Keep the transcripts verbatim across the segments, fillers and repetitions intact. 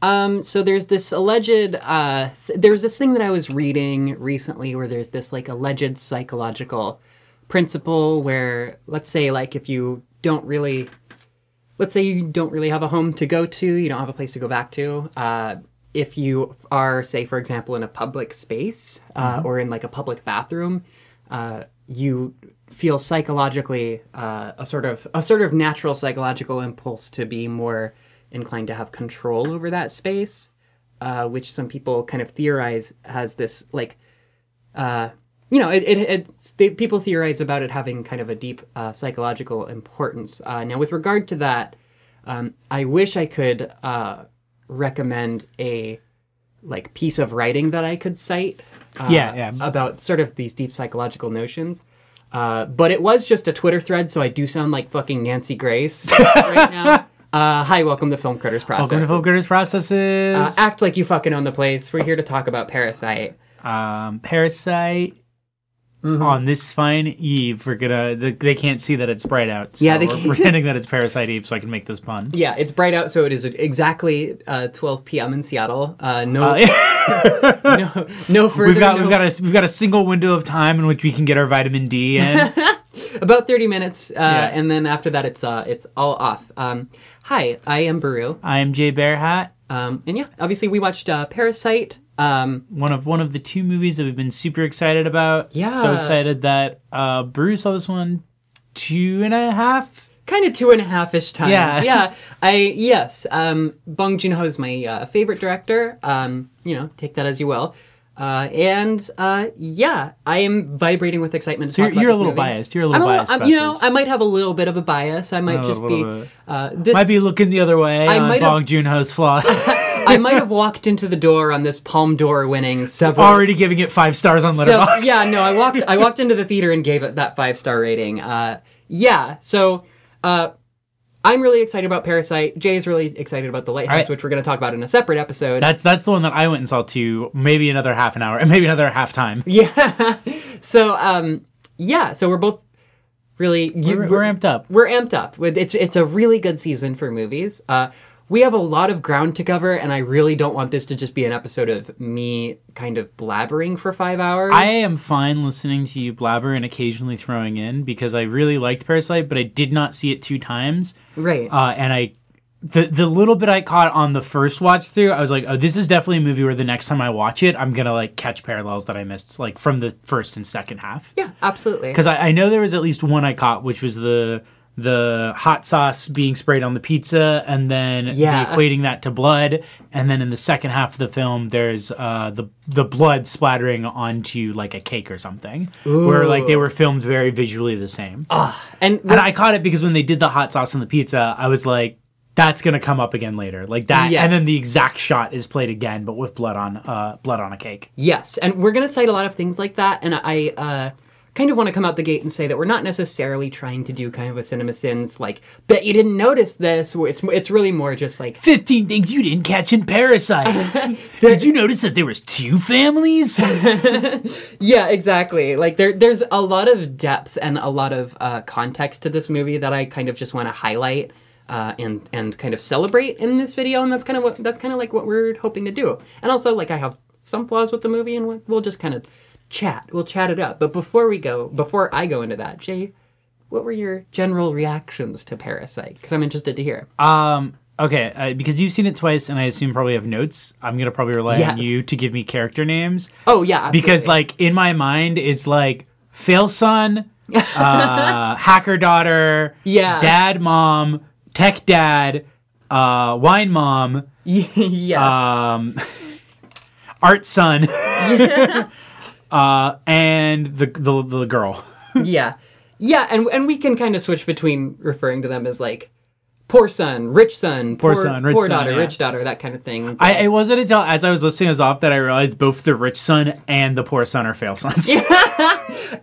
Um, so there's this alleged, uh, th there's this thing that I was reading recently where there's this like alleged psychological principle where, let's say, like if you don't really, let's say you don't really have a home to go to, you don't have a place to go back to. Uh, if you are, say, for example, in a public space, uh, mm-hmm. or in like a public bathroom, uh, you feel psychologically, uh, a sort of, a sort of natural psychological impulse to be more inclined to have control over that space, uh, which some people kind of theorize has this, like, uh, you know, it, it, it's, they, people theorize about it having kind of a deep uh, psychological importance. Uh, now, with regard to that, um, I wish I could uh, recommend a, like, piece of writing that I could cite uh, yeah, yeah. about sort of these deep psychological notions. Uh, but it was just a Twitter thread, so I do sound like fucking Nancy Grace right now. Uh, hi, welcome to Film Critters Process. Welcome to Film Critters Processes. Uh, act like you fucking own the place. We're here to talk about Parasite. Um, Parasite. Mm-hmm. On this fine eve, we're gonna. They, they can't see that it's bright out. So yeah, they we're pretending that it's Parasite Eve, so I can make this pun. Yeah, it's bright out, so it is exactly uh, twelve p m in Seattle. Uh, no, uh, yeah. no, no further. We've got no... we've got a we've got a single window of time in which we can get our vitamin D in. About thirty minutes, uh, yeah. And then after that, it's uh, it's all off. Um, hi, I am Baru. I am Jae Bearhat. Um, and yeah, obviously we watched uh, Parasite. Um, one of one of the two movies that we've been super excited about. Yeah. So excited that uh, Baru saw this one two and a half? Kind of two and a half-ish times. Yeah. yeah. I Yes. Um, Bong Joon-ho is my uh, favorite director. Um, you know, take that as you will. Uh, and, uh, yeah, I am vibrating with excitement to so talk you're, about you're this a little movie. Biased. You're a little I'm biased. A little, about you know, this. I might have a little bit of a bias. I might oh, just be, uh, this. Might be looking the other way I on might Bong Joon-ho's flaw. I might have walked into the door on this Palme d'Or winning several. Already giving it five stars on Letterboxd. So, yeah, no, I walked, I walked into the theater and gave it that five star rating. Uh, yeah, so, uh, I'm really excited about Parasite. Jay's really excited about The Lighthouse, I, which we're going to talk about in a separate episode. That's that's the one that I went and saw too, maybe another half an hour, and maybe another half time. Yeah. So, um, yeah. So we're both really... You, we're, we're, we're amped up. We're amped up. It's, it's a really good season for movies. Uh, we have a lot of ground to cover, and I really don't want this to just be an episode of me kind of blabbering for five hours. I am fine listening to you blabber and occasionally throwing in, because I really liked Parasite, but I did not see it two times. Right. Uh, and I, the the little bit I caught on the first watch through, I was like, oh, this is definitely a movie where the next time I watch it, I'm going to like catch parallels that I missed, like from the first and second half. Yeah, absolutely. Because I, I know there was at least one I caught, which was the the hot sauce being sprayed on the pizza and then yeah. the equating that to blood. And then in the second half of the film, there's uh, the the blood splattering onto like a cake or something. Ooh. Where like they were filmed very visually the same. Ugh. And and I caught it because when they did the hot sauce on the pizza, I was like, that's going to come up again later. Like that. Yes. And then the exact shot is played again, but with blood on uh, blood on a cake. Yes. And we're going to cite a lot of things like that. And I... Uh... kind of want to come out the gate and say that we're not necessarily trying to do kind of a CinemaSins like, bet you didn't notice this. It's it's really more just like fifteen things you didn't catch in Parasite. Did you notice that there was two families? Yeah, exactly. Like there there's a lot of depth and a lot of uh, context to this movie that I kind of just want to highlight uh, and and kind of celebrate in this video, and that's kind of what that's kind of like what we're hoping to do. And also, like, I have some flaws with the movie, and we'll just kind of. Chat. We'll chat it up. But before we go, before I go into that, Jay, what were your general reactions to Parasite? Because I'm interested to hear. Um, okay, uh, because you've seen it twice, and I assume probably have notes. I'm gonna probably rely yes. on you to give me character names. Oh yeah, absolutely. Because like in my mind, it's like fail son, uh, hacker daughter, yeah, dad mom, tech dad, uh, wine mom, yeah, um, art son. Yeah. Uh, and the, the, the girl. Yeah. Yeah. And, and we can kind of switch between referring to them as like poor son, rich son, poor, poor son, rich poor daughter, son, yeah. rich daughter, that kind of thing. But... I, it wasn't until as I was listening this off that I realized both the rich son and the poor son are fail sons.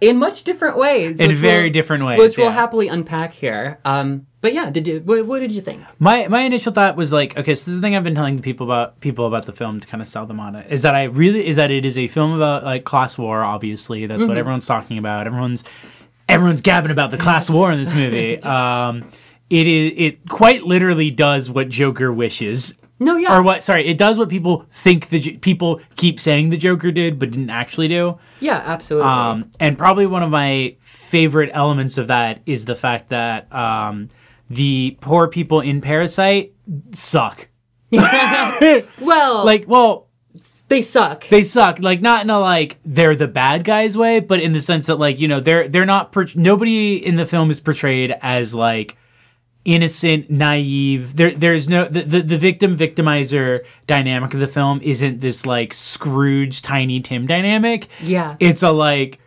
In much different ways. In very we'll, different ways. Which yeah. we'll happily unpack here. Um, but yeah, did you, what, what did you think? My, my initial thought was like, okay, so this is the thing I've been telling people about, people about the film to kind of sell them on it, is that I really, is that it is a film about like class war, obviously. That's mm-hmm. what everyone's talking about. Everyone's, everyone's gabbing about the class war in this movie. Um, It is. It quite literally does what Joker wishes No, yeah. Or what? Sorry, it does what people think the people keep saying the Joker did, but didn't actually do. Yeah, absolutely. Um, and probably one of my favorite elements of that is the fact that um, the poor people in Parasite suck. well, like, well, they suck. They suck. Like, not in a like they're the bad guys way, but in the sense that like you know they're they're not per- nobody in the film is portrayed as like. Innocent, naive. There, there's no the, the the victim victimizer dynamic of the film isn't this like Scrooge, Tiny Tim dynamic. Yeah, it's a like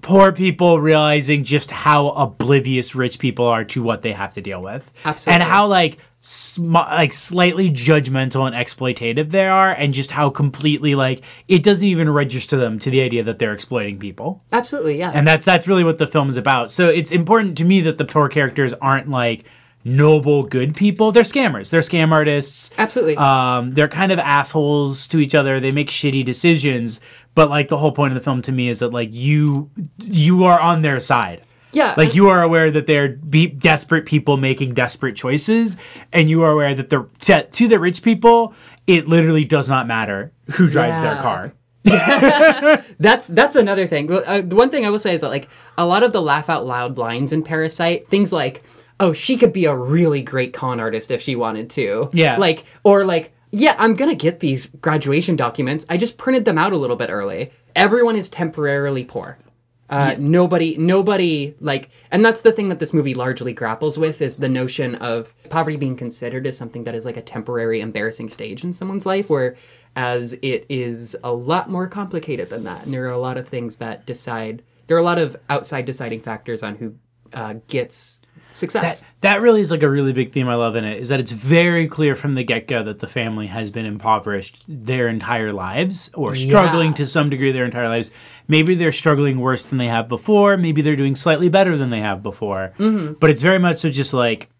poor people realizing just how oblivious rich people are to what they have to deal with, absolutely, and how like sm- like slightly judgmental and exploitative they are, and just how completely like it doesn't even register them to the idea that they're exploiting people. Absolutely, yeah. And that's that's really what the film is about. So it's important to me that the poor characters aren't like noble good people. They're scammers. They're scam artists. Absolutely. Um, they're kind of assholes to each other. They make shitty decisions. But like the whole point of the film to me is that like you you are on their side. Yeah, like you are aware that they're be- desperate people making desperate choices, and you are aware that they're to, to the rich people, it literally does not matter who drives yeah. their car. that's that's another thing. Uh, the one thing I will say is that like a lot of the laugh out loud lines in Parasite, things like, "Oh, she could be a really great con artist if she wanted to." Yeah, like or like, "Yeah, I'm gonna get these graduation documents. I just printed them out a little bit early." Everyone is temporarily poor. Uh, yeah. Nobody, nobody, like, and that's the thing that this movie largely grapples with is the notion of poverty being considered as something that is like a temporary, embarrassing stage in someone's life, whereas it is a lot more complicated than that. And there are a lot of things that decide, there are a lot of outside deciding factors on who uh, gets success. That, that really is like a really big theme I love in it, is that it's very clear from the get-go that the family has been impoverished their entire lives, or struggling yeah. to some degree their entire lives. Maybe they're struggling worse than they have before. Maybe they're doing slightly better than they have before. Mm-hmm. But it's very much so just like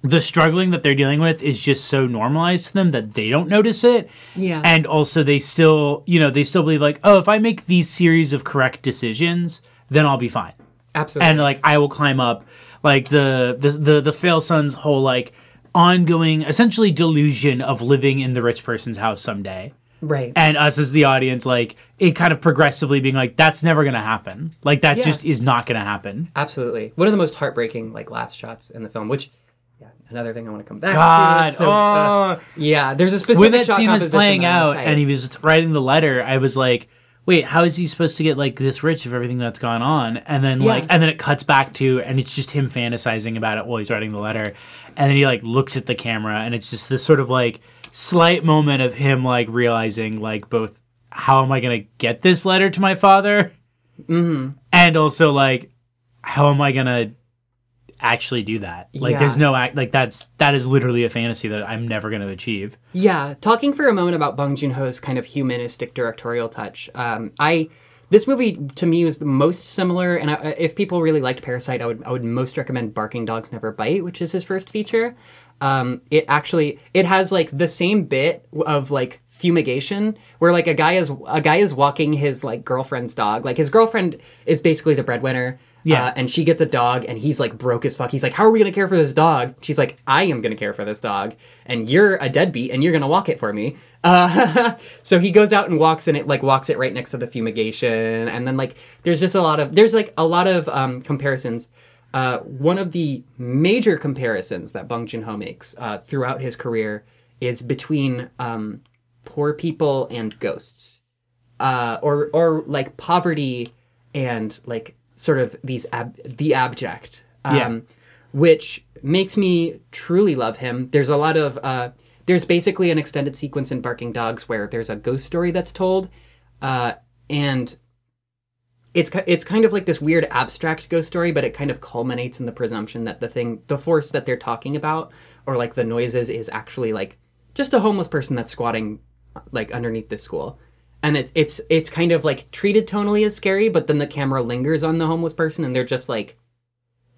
the struggling that they're dealing with is just so normalized to them that they don't notice it. Yeah. And also they still, you know, they still believe like, oh, if I make these series of correct decisions, then I'll be fine. Absolutely. And like I will climb up. Like the the the, the fail son's whole like ongoing essentially delusion of living in the rich person's house someday. Right. And us as the audience, like, it kind of progressively being like, that's never going to happen. Like, that yeah. just is not going to happen. Absolutely. One of the most heartbreaking, like, last shots in the film, which, yeah, another thing I want to come back God, to. So, oh. uh, yeah, there's a specific shot. When that shot scene was playing out and he was writing the letter, I was like, wait, how is he supposed to get, like, this rich of everything that's gone on? And then, yeah. like, and then it cuts back to, and it's just him fantasizing about it while he's writing the letter. And then he, like, looks at the camera, and it's just this sort of, like, slight moment of him like realizing like both how am I gonna get this letter to my father mm-hmm. and also like how am I gonna actually do that like yeah. there's no act like that's that is literally a fantasy that I'm never gonna achieve. Yeah talking for a moment about Bong Joon-ho's kind of humanistic directorial touch, um I this movie to me was the most similar, and I, if people really liked Parasite, I would I would most recommend Barking Dogs Never Bite, which is his first feature. Um, it actually, it has like the same bit of like fumigation where like a guy is, a guy is walking his like girlfriend's dog. Like his girlfriend is basically the breadwinner. Yeah. Uh, and she gets a dog and he's like broke as fuck. He's like, how are we going to care for this dog? She's like, I am going to care for this dog and you're a deadbeat and you're going to walk it for me. Uh, so he goes out and walks and it like walks it right next to the fumigation. And then like, there's just a lot of, there's like a lot of, um, comparisons. Uh, one of the major comparisons that Bong Joon-ho makes uh, throughout his career is between um, poor people and ghosts, uh, or or like poverty and like sort of these ab- the abject, um, yeah. which makes me truly love him. There's a lot of uh, there's basically an extended sequence in Barking Dogs where there's a ghost story that's told, uh, and. It's it's kind of like this weird abstract ghost story, but it kind of culminates in the presumption that the thing, the force that they're talking about, or like the noises, is actually like just a homeless person that's squatting like underneath this school, and it's it's it's kind of like treated tonally as scary, but then the camera lingers on the homeless person, and they're just like,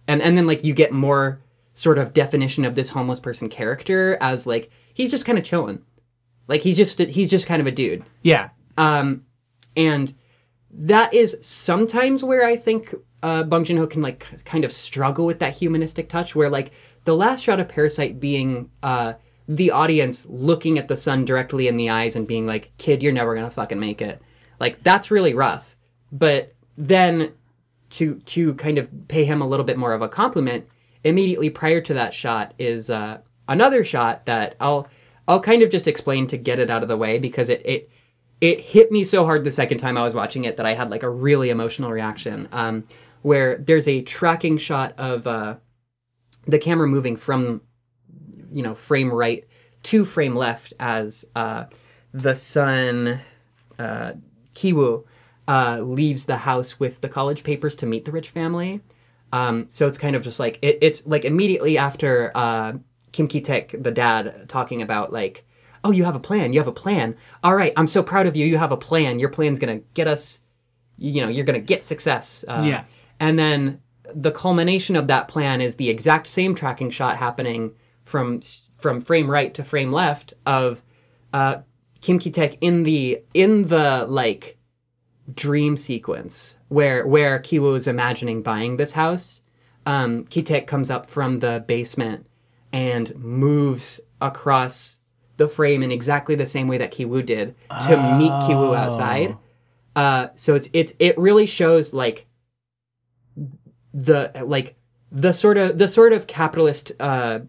and and then like you get more sort of definition of this homeless person character as like he's just kind of chilling, like he's just he's just kind of a dude. Yeah. Um, and. That is sometimes where I think uh, Bong Joon-ho can like c- kind of struggle with that humanistic touch, where like the last shot of Parasite being uh, the audience looking at the son directly in the eyes and being like, kid, you're never gonna fucking make it. Like, that's really rough. But then to to kind of pay him a little bit more of a compliment, immediately prior to that shot is uh, another shot that I'll I'll kind of just explain to get it out of the way, because it it it hit me so hard the second time I was watching it that I had like a really emotional reaction, um, where there's a tracking shot of uh, the camera moving from, you know, frame right to frame left as uh, the son, uh, Ki-woo, uh, leaves the house with the college papers to meet the rich family. Um, so it's kind of just like, it, it's like immediately after uh, Kim Ki-taek, the dad, talking about like, oh, you have a plan, you have a plan. All right, I'm so proud of you, you have a plan. Your plan's gonna get us, you know, you're gonna get success. Uh, yeah. And then the culmination of that plan is the exact same tracking shot happening from from frame right to frame left of uh, Kim Ki-taek in the, in the like, dream sequence where where Ki-woo is imagining buying this house. Um, Ki-taek comes up from the basement and moves across the frame in exactly the same way that Ki-woo did to oh. meet Ki-woo outside. Uh, so it's it's it really shows like the like the sort of the sort of capitalist uh,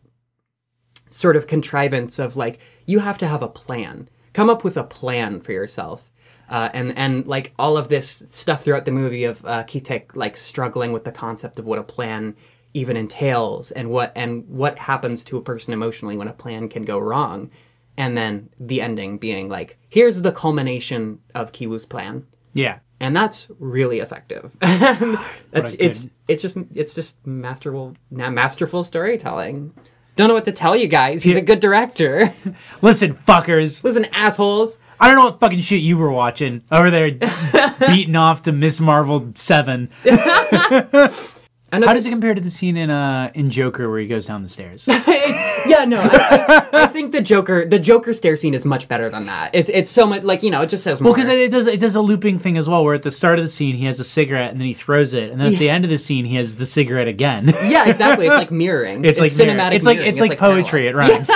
sort of contrivance of like, you have to have a plan. Come up with a plan for yourself. Uh, and and like all of this stuff throughout the movie of uh, Ki-taek like struggling with the concept of what a plan even entails and what and what happens to a person emotionally when a plan can go wrong. And then the ending being like, here's the culmination of Ki-woo's plan. Yeah. And that's really effective. That's it's it's just it's just masterful masterful storytelling. Don't know what to tell you guys. He's yeah. a good director. Listen, fuckers. Listen, assholes. I don't know what fucking shit you were watching over there beating off to Miss Marvel seven. Another... How does it compare to the scene in uh, in Joker where he goes down the stairs? Yeah, no, I, I, I think the Joker the Joker stair scene is much better than that. It's it's so much like, you know, it just says more. Well, because it does it does a looping thing as well, where at the start of the scene he has a cigarette and then he throws it, and then yeah. at the end of the scene he has the cigarette again. Yeah, exactly. It's like mirroring. It's, it's like cinematic. It's like mirroring. It's, it's like, like poetry. It rhymes.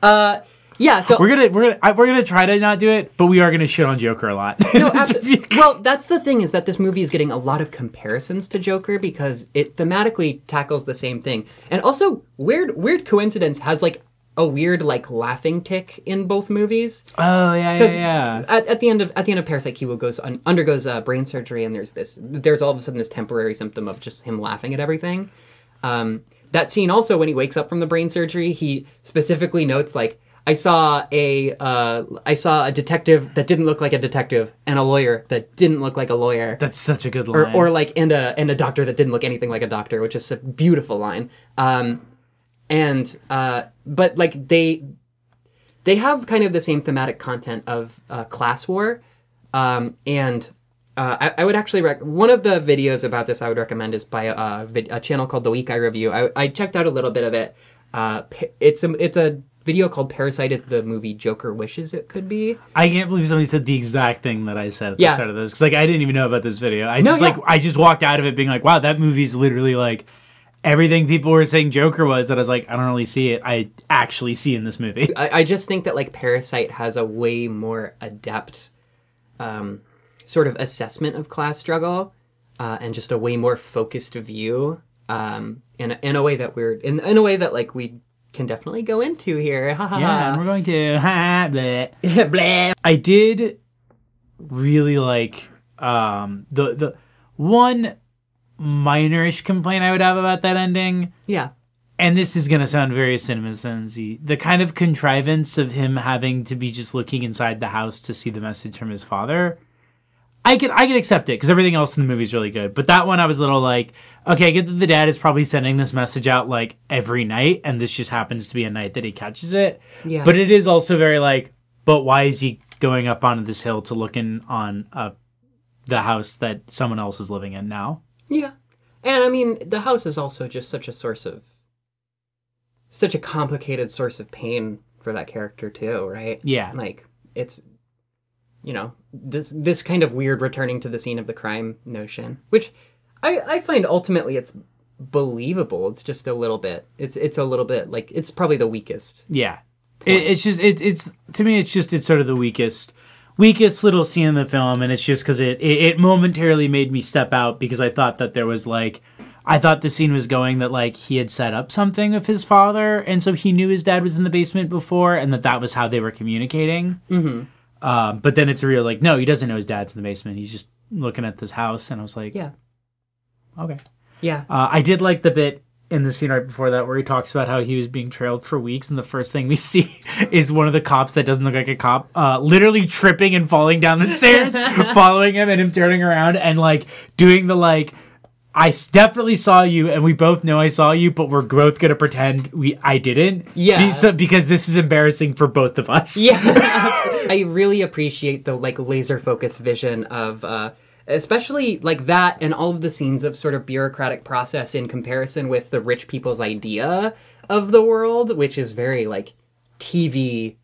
uh, Yeah, so we're gonna we're gonna we're gonna try to not do it, but we are gonna shit on Joker a lot. No, absolutely. Well, that's the thing, is that this movie is getting a lot of comparisons to Joker because it thematically tackles the same thing, and also weird weird coincidence has like a weird like laughing tick in both movies. Oh yeah, yeah, yeah. At, at the end of at the end of Parasite, Ki-woo goes un, undergoes uh, brain surgery, and there's this there's all of a sudden this temporary symptom of just him laughing at everything. Um, that scene also, when he wakes up from the brain surgery, he specifically notes like, I saw a uh, I saw a detective that didn't look like a detective, and a lawyer that didn't look like a lawyer. That's such a good line. Or, or like, and a and a doctor that didn't look anything like a doctor, which is a beautiful line. Um, and uh, but like they they have kind of the same thematic content of uh, class war, um, and uh, I, I would actually rec- one of the videos about this I would recommend is by a, a channel called The Week I Review. I, I checked out a little bit of it. Uh, it's a, it's a video called Parasite is the movie Joker wishes it could be. I can't believe somebody said the exact thing that I said at yeah. the start of this, because like I didn't even know about this video. I no, just yeah. like I just walked out of it being like, wow, that movie's literally like everything people were saying Joker was, that I was like, I don't really see it. I actually see in this movie. I, I just think that like Parasite has a way more adept um, sort of assessment of class struggle uh, and just a way more focused view um, in in a way that we're in in a way that like we. can definitely go into here. Yeah, and we're going to. Ha, bleh. Bleh. I did really like um, the the one minorish complaint I would have about that ending. Yeah, and this is gonna sound very CinemaSins-y. The kind of contrivance of him having to be just looking inside the house to see the message from his father. I can I can accept it because everything else in the movie is really good. But that one, I was a little like, okay, I get that the dad is probably sending this message out like every night, and this just happens to be a night that he catches it. Yeah. But it is also very like, but why is he going up onto this hill to look in on uh, the house that someone else is living in now? Yeah. And I mean, the house is also just such a source of, such a complicated source of pain for that character too, right? Yeah. Like, it's... You know, this this kind of weird returning to the scene of the crime notion, which I, I find ultimately it's believable. It's just a little bit. It's it's a little bit like it's probably the weakest. Yeah, it, it's just it, it's to me it's just it's sort of the weakest weakest little scene in the film, and it's just because it, it it momentarily made me step out because I thought that there was like. I thought the scene was going that, like, he had set up something of his father, and so he knew his dad was in the basement before, and that that was how they were communicating. Mm-hmm. Um, but then it's real, like, no, he doesn't know his dad's in the basement. He's just looking at this house, and I was like... Yeah. Okay. Yeah. Uh, I did like the bit in the scene right before that where he talks about how he was being trailed for weeks, and the first thing we see is one of the cops that doesn't look like a cop uh, literally tripping and falling down the stairs, following him, and him turning around, and, like, doing the, like... I definitely saw you, and we both know I saw you, but we're both going to pretend we I didn't. Yeah. So, because this is embarrassing for both of us. Yeah, absolutely. I really appreciate the, like, laser-focused vision of, uh, especially, like, that and all of the scenes of sort of bureaucratic process in comparison with the rich people's idea of the world, which is very, like, T V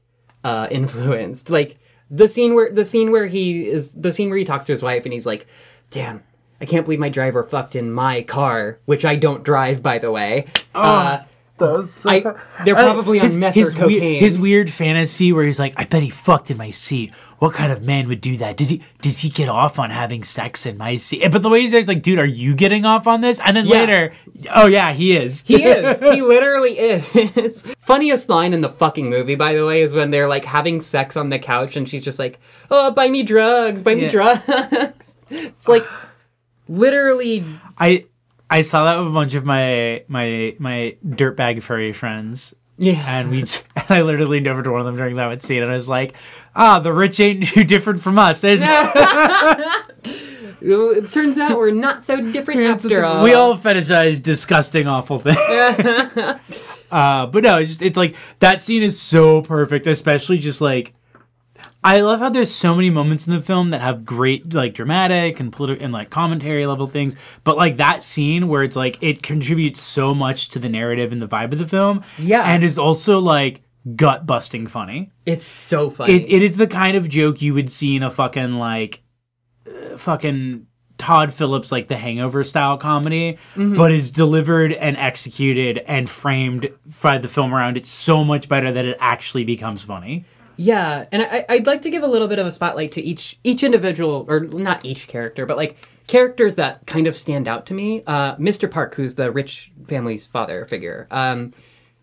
uh, influenced. Like, the scene where the scene where he is... The scene where he talks to his wife, and he's like, damn... I can't believe my driver fucked in my car, which I don't drive, by the way. Oh, uh, that was so I, they're probably uh, his, on meth or cocaine. We, his weird fantasy where he's like, I bet he fucked in my seat. What kind of man would do that? Does he does he get off on having sex in my seat? But the way he's there, he's like, dude, are you getting off on this? And then yeah. later, oh yeah, he is. He is. He literally is. Funniest line in the fucking movie, by the way, is when they're like having sex on the couch and she's just like, oh, buy me drugs, buy yeah. me drugs. It's like... Literally, I I saw that with a bunch of my my my dirtbag furry friends. Yeah, and we and I literally leaned over to one of them during that scene, and I was like, "Ah, the rich ain't too different from us." It turns out we're not so different after all. We all fetishize disgusting, awful things. uh, but no, it's just, it's like that scene is so perfect, especially just like. I love how there's so many moments in the film that have great, like, dramatic and political and, like, commentary level things. But, like, that scene where it's, like, it contributes so much to the narrative and the vibe of the film. Yeah. And is also, like, gut-busting funny. It's so funny. It, it is the kind of joke you would see in a fucking, like, uh, fucking Todd Phillips, like, the Hangover-style comedy. Mm-hmm. But is delivered and executed and framed by the film around it so much better that it actually becomes funny. Yeah, and I, I'd like to give a little bit of a spotlight to each each individual, or not each character, but, like, characters that kind of stand out to me. Uh, Mister Park, who's the rich family's father figure, um,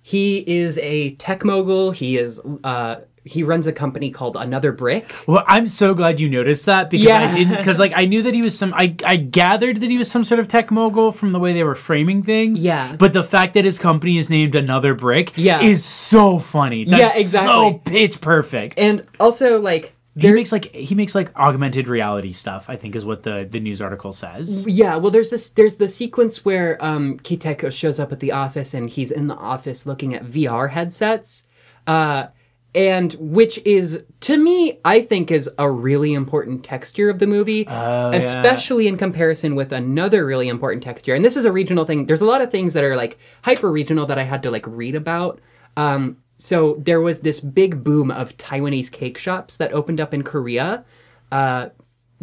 he is a tech mogul. He is uh, he runs a company called Another Brick. Well, I'm so glad you noticed that, because yeah. I didn't, because, like, I knew that he was some, I, I gathered that he was some sort of tech mogul from the way they were framing things. Yeah. But the fact that his company is named Another Brick yeah. is so funny. That's yeah, exactly. so pitch perfect. And also, like, He makes, like, he makes, like, augmented reality stuff, I think, is what the, the news article says. Yeah, well, there's this there's the sequence where um, Ki-taek shows up at the office, and he's in the office looking at V R headsets, uh, and which is, to me, I think is a really important texture of the movie, oh, especially yeah. in comparison with another really important texture. And this is a regional thing. There's a lot of things that are, like, hyper-regional that I had to, like, read about. Um So there was this big boom of Taiwanese cake shops that opened up in Korea uh,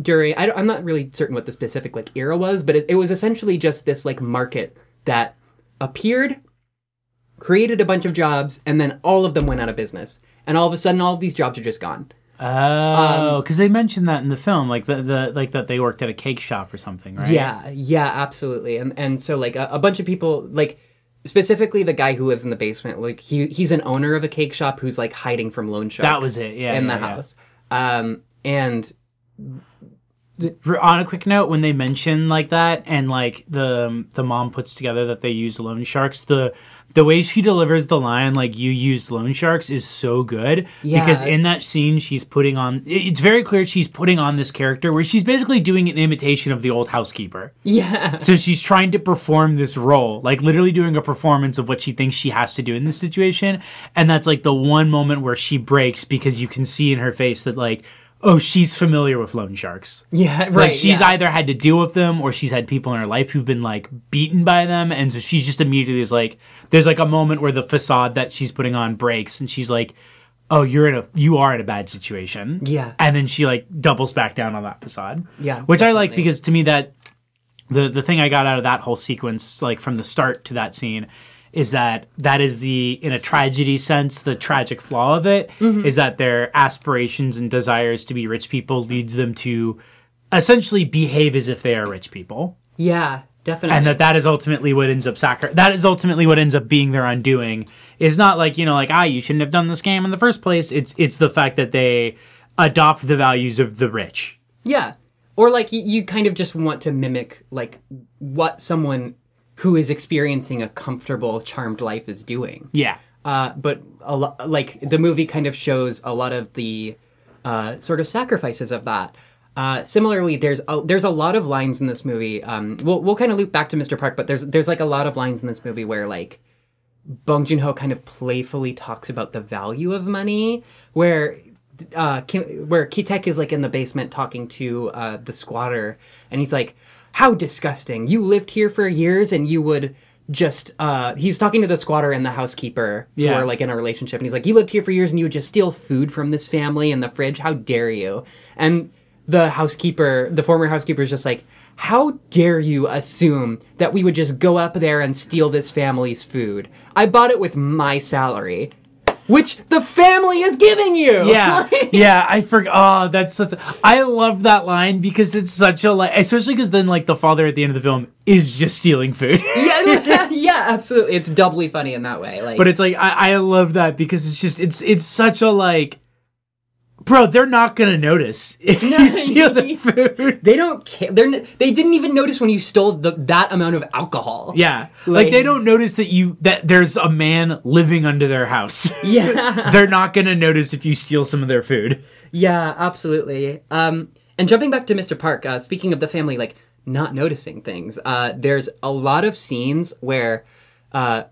during, I don't, I'm not really certain what the specific, like, era was, but it, it was essentially just this, like, market that appeared, created a bunch of jobs, and then all of them went out of business. And all of a sudden, all of these jobs are just gone. Oh, because um, they mentioned that in the film, like the, the like that they worked at a cake shop or something, right? Yeah, yeah, absolutely. And and so, like, a, a bunch of people, like... Specifically, the guy who lives in the basement, like, he he's an owner of a cake shop who's, like, hiding from loan sharks. That was it, yeah. In yeah, the yeah. house. Um, and... On a quick note, when they mention, like, that, and, like, the the mom puts together that they use loan sharks, the the way she delivers the line, like, you used loan sharks, is so good. Yeah. Because in that scene, she's putting on... It's very clear she's putting on this character where she's basically doing an imitation of the old housekeeper. Yeah. So she's trying to perform this role, like, literally doing a performance of what she thinks she has to do in this situation. And that's, like, the one moment where she breaks, because you can see in her face that, like... Oh, she's familiar with loan sharks. Yeah, right. Like, she's yeah. either had to deal with them, or she's had people in her life who've been, like, beaten by them. And so she's just immediately is like, there's, like, a moment where the facade that she's putting on breaks, and she's like, oh, you're in a, you are in a bad situation. Yeah. And then she, like, doubles back down on that facade. Yeah. Which definitely. I like, because to me that, the the thing I got out of that whole sequence, like from the start to that scene, is that that is the, in a tragedy sense, the tragic flaw of it, mm-hmm. is that their aspirations and desires to be rich people leads them to essentially behave as if they are rich people. Yeah, definitely. And that that is ultimately what ends up sacri- that is ultimately what ends up being their undoing. It's not like, you know, like, ah, you shouldn't have done this game in the first place. It's it's the fact that they adopt the values of the rich. Yeah. Or, like, you kind of just want to mimic, like, what someone who is experiencing a comfortable, charmed life is doing. Yeah. Uh, but, a lo- like, the movie kind of shows a lot of the uh, sort of sacrifices of that. Uh, similarly, there's a, there's a lot of lines in this movie. Um, we'll we'll kind of loop back to Mister Park, but there's, there's like, a lot of lines in this movie where, like, Bong Joon-ho kind of playfully talks about the value of money, where... Uh, Kim, where Ki-taek is, like, in the basement talking to uh, the squatter, and he's like, how disgusting. You lived here for years, and you would just... Uh, he's talking to the squatter and the housekeeper, yeah. who are, like, in a relationship, and he's like, you lived here for years, and you would just steal food from this family in the fridge. How dare you? And the housekeeper, the former housekeeper, is just like, how dare you assume that we would just go up there and steal this family's food? I bought it with my salary. Which the family is giving you! Yeah, like, yeah, I forgot. Oh, that's such a... I love that line because it's such a... Li- especially because then, like, the father at the end of the film is just stealing food. yeah, yeah, absolutely. It's doubly funny in that way. Like, but it's like, I, I love that because it's just... It's it's such a, like... Bro, they're not going to notice if no, you steal the food. They don't care. They're n- they didn't even notice when you stole the, that amount of alcohol. Yeah. Like, like, they don't notice that you that there's a man living under their house. Yeah. They're not going to notice if you steal some of their food. Yeah, absolutely. Um, and jumping back to Mister Park, uh, speaking of the family, like, not noticing things, uh, there's a lot of scenes where... Uh,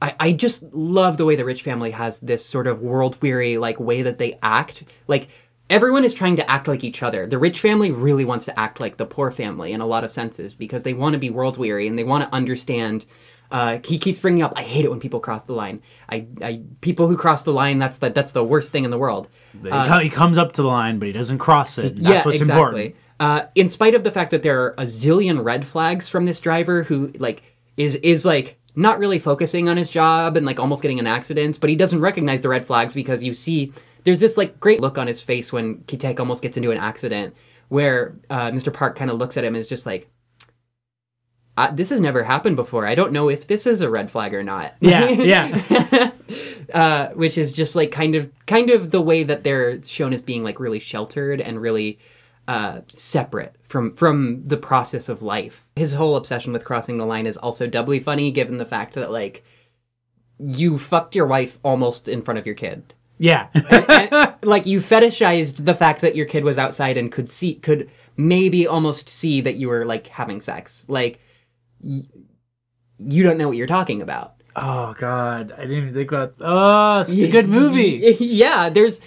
I, I just love the way the rich family has this sort of world-weary, like, way that they act. Like, everyone is trying to act like each other. The rich family really wants to act like the poor family in a lot of senses because they want to be world-weary and they want to understand. Uh, he keeps bringing up, I hate it when people cross the line. I, I people who cross the line, that's the, that's the worst thing in the world. Uh, he comes up to the line, but he doesn't cross it. And that's yeah, what's exactly. important. Uh, in spite of the fact that there are a zillion red flags from this driver who, like, is is, like, not really focusing on his job and, like, almost getting in accidents, but he doesn't recognize the red flags because you see there's this, like, great look on his face when Ki-taek almost gets into an accident where uh, Mister Park kind of looks at him and is just like, this has never happened before. I don't know if this is a red flag or not. Yeah, yeah. uh, which is just, like, kind of kind of the way that they're shown as being, like, really sheltered and really... Uh, separate from from the process of life. His whole obsession with crossing the line is also doubly funny given the fact that, like, you fucked your wife almost in front of your kid. Yeah. and, and, like, you fetishized the fact that your kid was outside and could see, could maybe almost see that you were, like, having sex. Like, y- you don't know what you're talking about. Oh, God. I didn't even think about... Oh, it's a good movie. yeah, there's...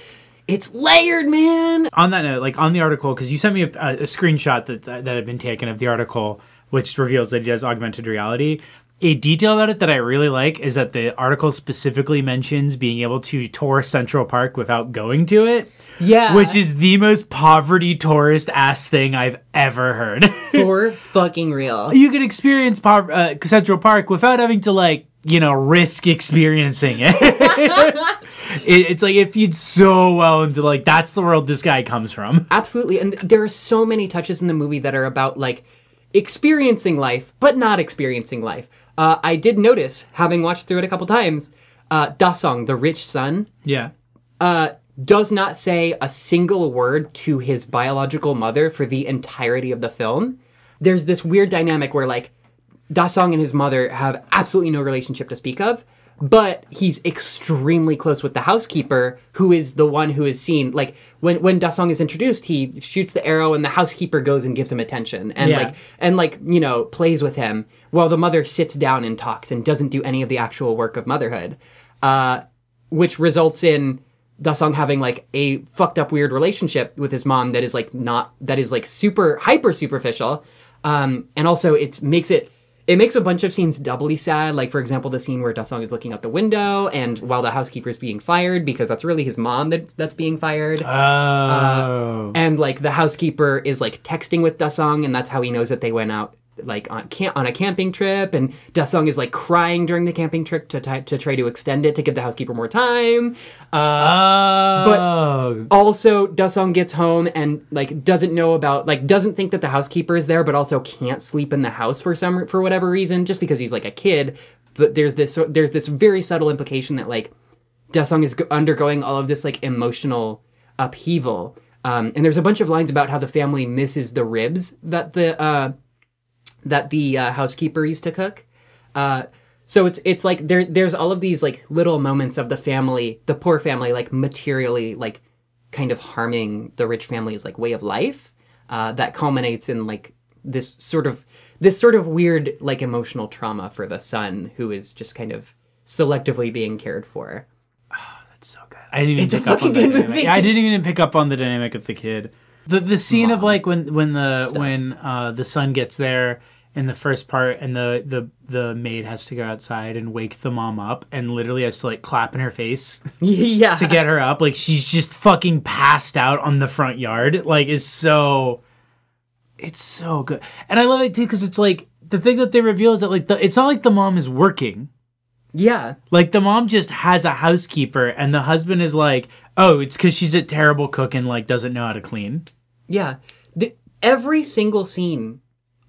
It's layered, man. On that note, like, on the article, because you sent me a, a, a screenshot that that had been taken of the article, which reveals that he does augmented reality. A detail about it that I really like is that the article specifically mentions being able to tour Central Park without going to it. Yeah. Which is the most poverty tourist-ass thing I've ever heard. For fucking real. You can experience po- uh, Central Park without having to, like, you know, risk experiencing it. it. It's like it feeds so well into, like, that's the world this guy comes from. Absolutely. And there are so many touches in the movie that are about, like, experiencing life, but not experiencing life. Uh, I did notice, having watched through it a couple times, uh, Da-song, the rich son, yeah, uh, does not say a single word to his biological mother for the entirety of the film. There's this weird dynamic where, like, Da-song and his mother have absolutely no relationship to speak of, but he's extremely close with the housekeeper, who is the one who is seen. Like, when, when Da-song is introduced, he shoots the arrow and the housekeeper goes and gives him attention and, yeah. like, and like, you know, plays with him while the mother sits down and talks and doesn't do any of the actual work of motherhood, uh, which results in Da-song having, like, a fucked up weird relationship with his mom that is, like, not, that is, like, super, hyper superficial. Um, and also it makes it, It makes a bunch of scenes doubly sad, like, for example, the scene where Da-song is looking out the window and while the housekeeper's being fired, because that's really his mom that's, that's being fired. Oh. Uh, and, like, the housekeeper is, like, texting with Da-song, and that's how he knows that they went out like on camp on a camping trip, and Da-song is like crying during the camping trip to t- to try to extend it to give the housekeeper more time. Uh, oh. But also Da-song gets home and like doesn't know about like doesn't think that the housekeeper is there, but also can't sleep in the house for some for whatever reason, just because he's like a kid. But there's this there's this very subtle implication that like Da-song is undergoing all of this like emotional upheaval. Um, and there's a bunch of lines about how the family misses the ribs that the uh, that the uh, housekeeper used to cook. Uh, so it's it's like there there's all of these like little moments of the family, the poor family, like materially like kind of harming the rich family's like way of life uh, that culminates in like this sort of this sort of weird like emotional trauma for the son who is just kind of selectively being cared for. So good. I didn't even it's pick a up on the dynamic. I didn't even pick up on the dynamic of the kid. The the scene Mom. of like when when the Stuff. when uh, the son gets there in the first part, and the, the the maid has to go outside and wake the mom up, and literally has to like clap in her face yeah. to get her up. Like she's just fucking passed out on the front yard. Like it's so it's so good, and I love it too because it's like the thing that they reveal is that like the, it's not like the mom is working. Yeah. Like, the mom just has a housekeeper, and the husband is like, oh, it's because she's a terrible cook and, like, doesn't know how to clean. Yeah. The, every single scene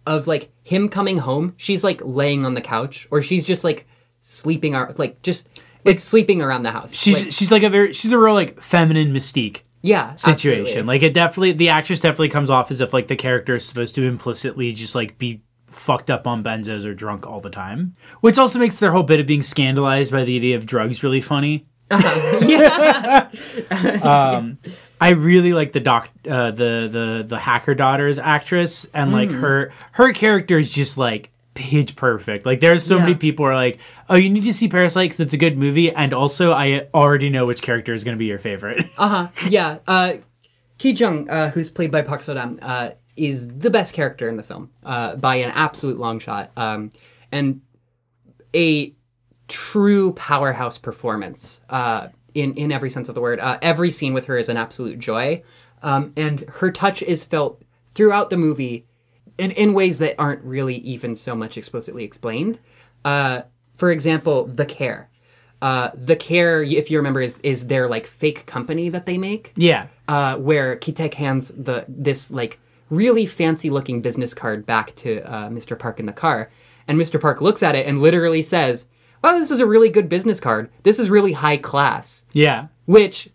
of, like, him coming home, she's, like, laying on the couch, or she's just, like, sleeping, ar- like, just, like, it's, sleeping around the house. She's, like, she's like, a very, she's a real, like, feminine mystique. Yeah, situation. Absolutely. Like, it definitely, the actress definitely comes off as if, like, the character is supposed to implicitly just, like, be fucked up on benzos or drunk all the time, which also makes their whole bit of being scandalized by the idea of drugs really funny. Uh-huh. Yeah. um, I really like the doc, uh, the the the hacker daughter's actress, and like mm. her her character is just like pitch perfect. Like there's so yeah. many people who are like, oh, you need to see Parasite because it's a good movie, and also I already know which character is going to be your favorite. uh huh. Yeah. Uh, Ki Jung, uh, who's played by Park So-dam, uh, is the best character in the film uh, by an absolute long shot, um, and a true powerhouse performance uh, in in every sense of the word. Uh, every scene with her is an absolute joy, um, and her touch is felt throughout the movie in, in ways that aren't really even so much explicitly explained. Uh, for example, the care. Uh, the care, if you remember, is is their like fake company that they make. Yeah. Uh, where Ki-taek hands the this like. really fancy-looking business card back to uh, Mister Park in the car. And Mister Park looks at it and literally says, wow, this is a really good business card. This is really high class. Yeah. Which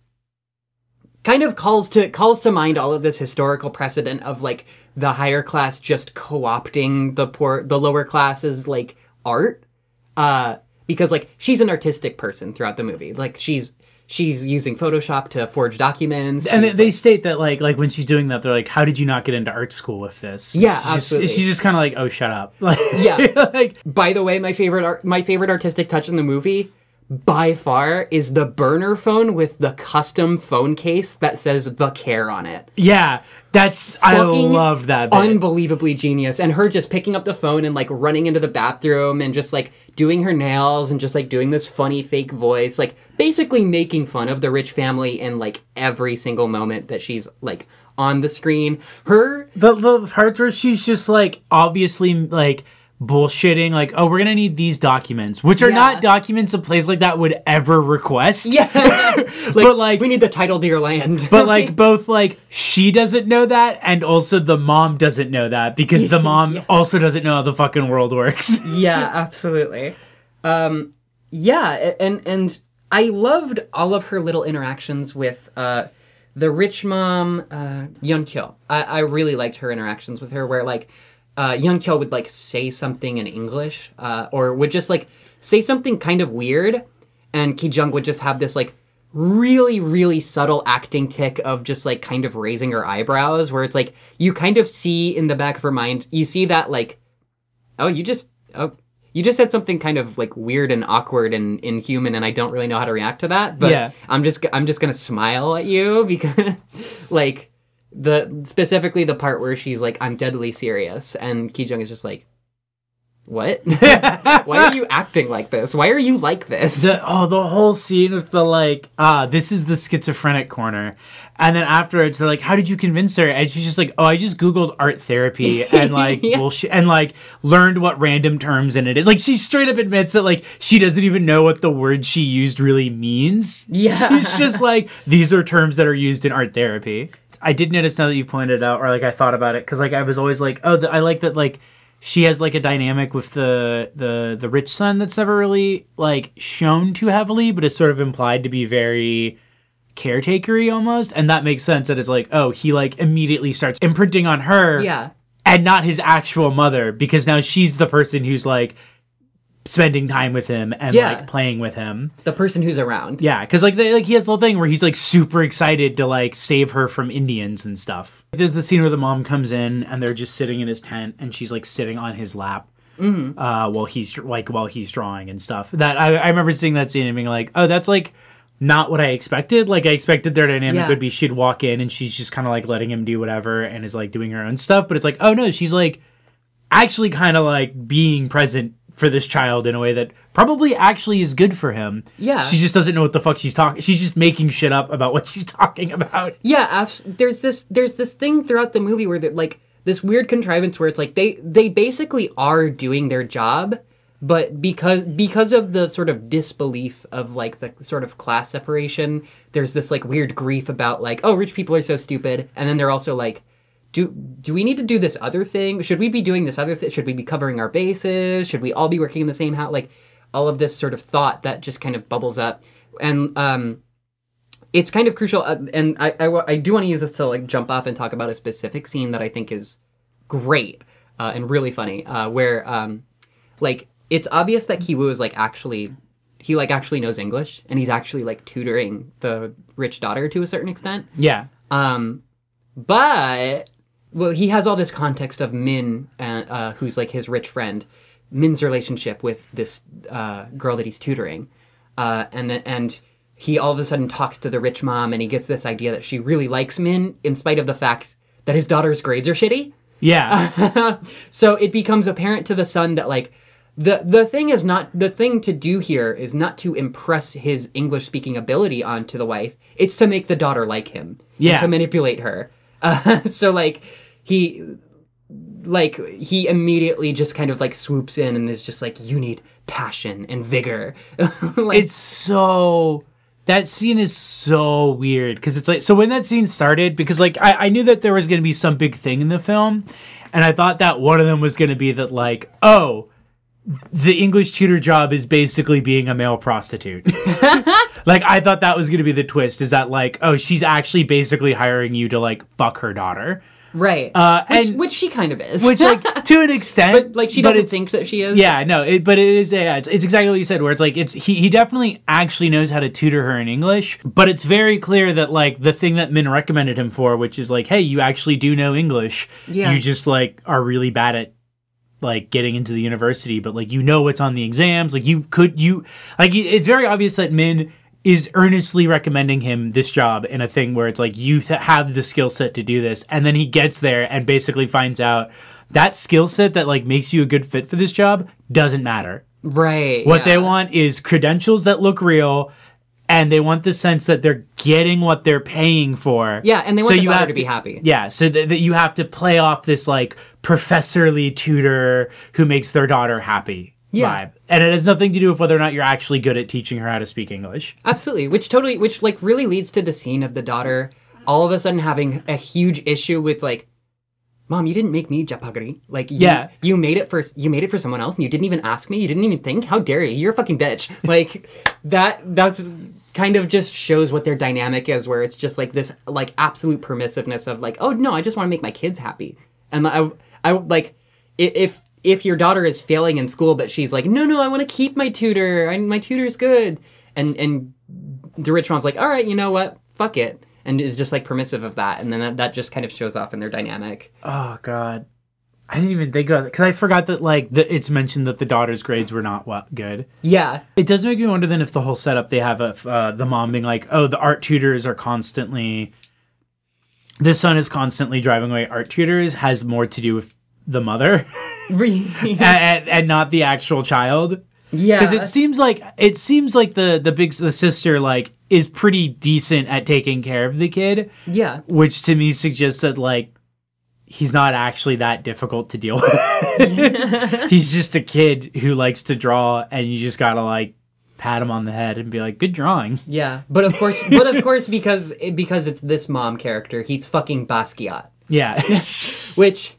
kind of calls to calls to mind all of this historical precedent of, like, the higher class just co-opting the poor, the lower classes, like, art. Uh, because, like, she's an artistic person throughout the movie. Like, she's... She's using Photoshop to forge documents. She's and they like, state that, like, like when she's doing that, they're like, how did you not get into art school with this? Yeah, she's absolutely. Just, she's just kind of like, oh, shut up. Like, yeah. Like, by the way, my favorite art, my favorite artistic touch in the movie, by far, is the burner phone with the custom phone case that says The Care on it. Yeah, that's, I love that bit. Unbelievably genius. And her just picking up the phone and, like, running into the bathroom and just, like, doing her nails and just, like, doing this funny fake voice, like, basically making fun of the rich family in, like, every single moment that she's, like, on the screen. Her... The, the parts where she's just, like, obviously, like, bullshitting, like, oh, we're gonna need these documents, which are yeah. not documents a place like that would ever request. Yeah. Like, but, like... We need the title to your land. But, like, both, like, she doesn't know that, and also the mom doesn't know that, because the mom yeah. also doesn't know how the fucking world works. Yeah, absolutely. Um, yeah, and... and I loved all of her little interactions with uh, the rich mom, uh, Yeon-kyo. I, I really liked her interactions with her, where, like, uh, Yeon-kyo would, like, say something in English, uh, or would just, like, say something kind of weird, and Ki-jung would just have this, like, really, really subtle acting tick of just, like, kind of raising her eyebrows, where it's, like, you kind of see in the back of her mind, you see that, like, oh, you just... oh. You just said something kind of like weird and awkward and inhuman, and I don't really know how to react to that. But yeah. I'm just I'm just gonna smile at you because, like, the specifically the part where she's like, "I'm deadly serious," and Ki-jung is just like, what? Why are you acting like this? Why are you like this? The, oh, the whole scene with the, like, ah, this is the schizophrenic corner. And then afterwards, they're like, how did you convince her? And she's just like, oh, I just Googled art therapy and, like, yeah. bullshit, and, like, learned what random terms in it is. Like, she straight up admits that, like, she doesn't even know what the word she used really means. Yeah. She's just like, these are terms that are used in art therapy. I did notice now that you pointed it out, or, like, I thought about it, because, like, I was always like, oh, the, I like that, like, she has, like, a dynamic with the, the the rich son that's never really, like, shown too heavily, but it's sort of implied to be very caretakery almost. And that makes sense that it's like, oh, he, like, immediately starts imprinting on her. Yeah. And not his actual mother, because now she's the person who's, like, spending time with him and, yeah. like, playing with him. The person who's around. Yeah, because, like, they, like, he has the whole thing where he's, like, super excited to, like, save her from Indians and stuff. There's the scene where the mom comes in and they're just sitting in his tent and she's, like, sitting on his lap mm-hmm. uh, while he's, like, while he's drawing and stuff. That I, I remember seeing that scene and being like, oh, that's, like, not what I expected. Like, I expected their dynamic yeah. would be she'd walk in and she's just kind of, like, letting him do whatever and is, like, doing her own stuff. But it's like, oh, no, she's, like, actually kind of, like, being present for this child in a way that probably actually is good for him. Yeah. She just doesn't know what the fuck she's talking. She's just making shit up about what she's talking about. Yeah. Abs- there's this, there's this thing throughout the movie where like this weird contrivance where it's like, they, they basically are doing their job, but because, because of the sort of disbelief of like the sort of class separation, there's this like weird grief about like, oh, rich people are so stupid. And then they're also like, Do do we need to do this other thing? Should we be doing this other thing? Should we be covering our bases? Should we all be working in the same house? Like, all of this sort of thought that just kind of bubbles up. And um, it's kind of crucial. Uh, and I, I, I do want to use this to, like, jump off and talk about a specific scene that I think is great uh, and really funny. Uh, where, um, like, it's obvious that Ki-woo is, like, actually... He, like, actually knows English. And he's actually, like, tutoring the rich daughter to a certain extent. Yeah. Um, but... Well, he has all this context of Min, uh, uh, who's, like, his rich friend, Min's relationship with this uh, girl that he's tutoring. Uh, and the, and he all of a sudden talks to the rich mom, and he gets this idea that she really likes Min, in spite of the fact that his daughter's grades are shitty. Yeah. So it becomes apparent to the son that, like, the, the thing is not... The thing to do here is not to impress his English-speaking ability onto the wife. It's to make the daughter like him. Yeah. And to manipulate her. Uh, so, like, he, like, he immediately just kind of, like, swoops in and is just like, you need passion and vigor. Like, it's so, that scene is so weird. Because it's like, so when that scene started, because, like, I, I knew that there was going to be some big thing in the film. And I thought that one of them was going to be that, like, oh, the English tutor job is basically being a male prostitute. Like, I thought that was going to be the twist, is that, like, oh, she's actually basically hiring you to, like, fuck her daughter. Right. Uh, which, and, which she kind of is. Which, like, to an extent. But, like, she doesn't think that she is. Yeah, no, it, but it is, yeah, it's, it's exactly what you said, where it's, like, it's he, he definitely actually knows how to tutor her in English, but it's very clear that, like, the thing that Min recommended him for, which is, like, hey, you actually do know English. Yeah. You just, like, are really bad at, like, getting into the university, but, like, you know what's on the exams. Like, you could, you, like, it's very obvious that Min is earnestly recommending him this job in a thing where it's like, you th- have the skill set to do this. And then he gets there and basically finds out that skill set that, like, makes you a good fit for this job doesn't matter. Right. What yeah. they want is credentials that look real, and they want the sense that they're getting what they're paying for. Yeah, and they want so the you daughter have to, to be happy. Yeah, so that th- you have to play off this, like, professorly tutor who makes their daughter happy. Yeah. Vibe. And it has nothing to do with whether or not you're actually good at teaching her how to speak English. Absolutely. Which totally, which like really leads to the scene of the daughter all of a sudden having a huge issue with like, Mom, you didn't make me jjapaguri. Like, you, yeah. you made it for, you made it for someone else and you didn't even ask me. You didn't even think. How dare you? You're a fucking bitch. Like that, that's kind of just shows what their dynamic is, where it's just like this, like absolute permissiveness of like, oh no, I just want to make my kids happy. And I, I like, if, if your daughter is failing in school, but she's like, no, no, I want to keep my tutor. I, my tutor's good. And and the rich mom's like, all right, you know what? Fuck it. And is just like permissive of that. And then that, that just kind of shows off in their dynamic. Oh, God. I didn't even think about it. Because I forgot that like the, it's mentioned that the daughter's grades were not what, good. Yeah. It does make me wonder then if the whole setup they have of uh, the mom being like, oh, the art tutors are constantly... The son is constantly driving away art tutors has more to do with the mother and, and not the actual child. Yeah, because it seems like it seems like the the big the sister like is pretty decent at taking care of the kid. Yeah, which to me suggests that like he's not actually that difficult to deal with. He's just a kid who likes to draw, and you just gotta like pat him on the head and be like, "Good drawing." Yeah, but of course, but of course, because because it's this mom character, he's fucking Basquiat. Yeah, which.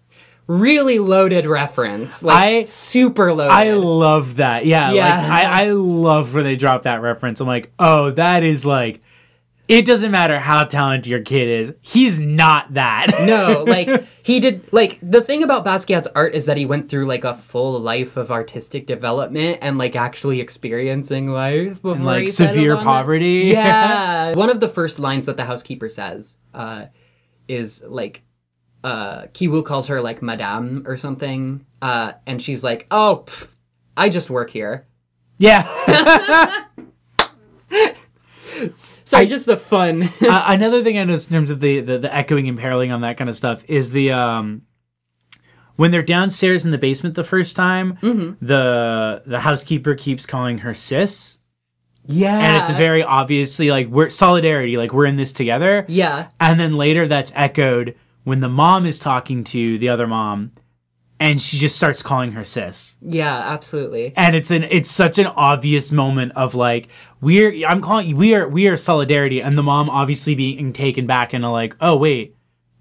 Really loaded reference, like I, super loaded. I love that. Yeah, yeah. Like, I, I love when they drop that reference. I'm like, oh, that is like, it doesn't matter how talented your kid is. He's not that. No, like he did. Like the thing about Basquiat's art is that he went through like a full life of artistic development and like actually experiencing life before and, like he severe poverty. It. Yeah. One of the first lines that the housekeeper says uh, is like. Uh, Ki-woo calls her like Madame or something, uh, and she's like, "Oh, pff, I just work here." Yeah. Sorry, I, just the fun. uh, another thing I noticed in terms of the, the the echoing and paralleling on that kind of stuff is the um, when they're downstairs in the basement the first time, mm-hmm. the the housekeeper keeps calling her sis. Yeah. And it's very obviously like we're solidarity, like we're in this together. Yeah. And then later that's echoed. When the mom is talking to the other mom, and she just starts calling her sis. Yeah, absolutely. And it's an it's such an obvious moment of like we're I'm calling we are we are solidarity, and the mom obviously being taken back into like, oh wait,